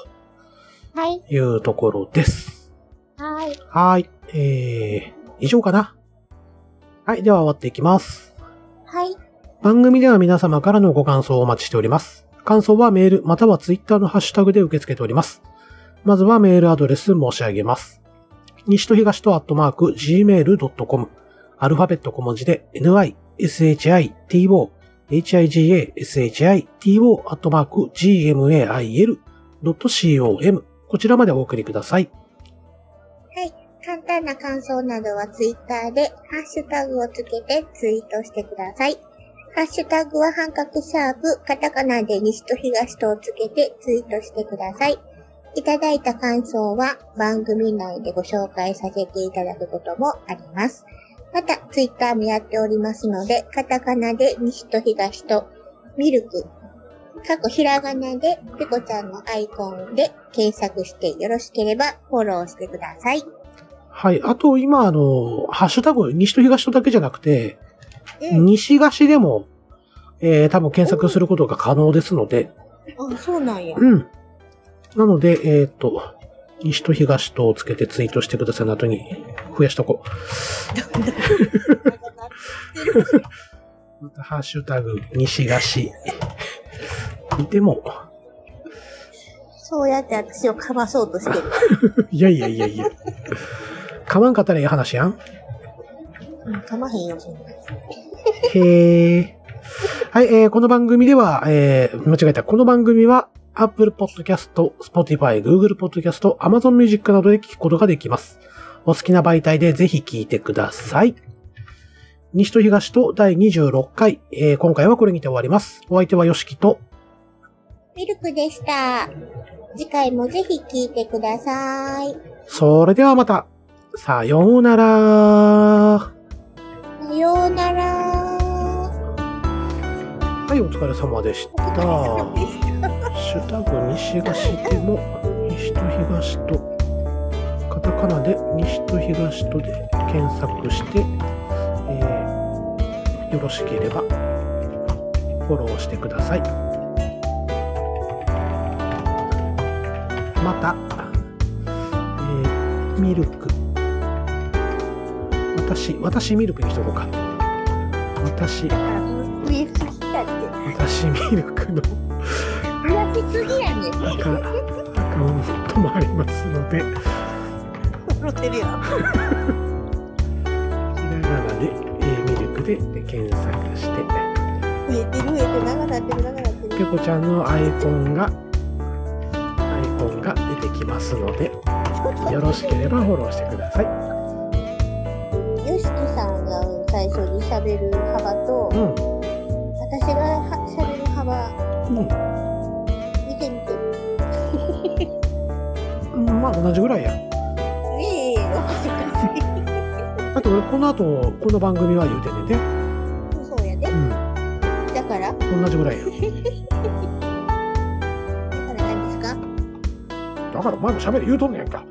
いうところです。はい。はい。えー、以上かな。はい、では終わっていきます。はい。番組では皆様からのご感想をお待ちしております。感想はメールまたはツイッターのハッシュタグで受け付けております。まずはメールアドレス申し上げます。西と東とアットマーク ジーメールドットコム アルファベット小文字で nishito higa shito アットマーク ジーメールドットコム こちらまでお送りください。はい。簡単な感想などはツイッターでハッシュタグをつけてツイートしてください。ハッシュタグは半角シャープ、カタカナで西と東とをつけてツイートしてください。いただいた感想は番組内でご紹介させていただくこともあります。またツイッターもやっておりますので、カタカナで西と東とミルク、過去ひらがなでペコちゃんのアイコンで検索してよろしければフォローしてください。はい。あと今あの、ハッシュタグ西と東とだけじゃなくて、うん、西東でも、えー、多分検索することが可能ですので。あ、そうなんや。うん。なので、えっと、西と東とをつけてツイートしてくださいの後に増やしとこう。またハッシュタグ西東でも。そうやって私をかばそうとしてる。いやいやいやいや。かまんかったらいい話やん。かまへんよ。へえ。はい、えー、この番組では、えー、間違えた。この番組は、Apple Podcast、Spotify、Google Podcast、Amazon Music などで聞くことができます。お好きな媒体でぜひ聞いてください。西と東とだいにじゅうろっかい、えー、今回はこれにて終わります。お相手はよしきと、ミルクでした。次回もぜひ聞いてください。それではまた。さようなら。さようなら。はい、お疲れ様でした。ハッシュタグ西東でも西と東とカタカナで西と東とで検索して、えー、よろしければフォローしてください。また、えー、ミルク。私、私ミルクにしとこうか。私、私ミルクの話しすぎやねん。アカウントもありますので。笑ってるやん。ひらがなで、えー、ミルクで検索して。えてるえて長なってる長なってる。ペコちゃんのアイコンがアイコンが出てきますので、よろしければフォローしてください。最初に喋る幅と、うん、私が喋る幅、うん、見てみて、うん、まあ同じぐらいや。ええー、おかしい。だって俺この後この番組は言うてんねんね。そうやで、うん、だから同じぐらいや。だから何ですか。だから前も喋る言うとんねんか。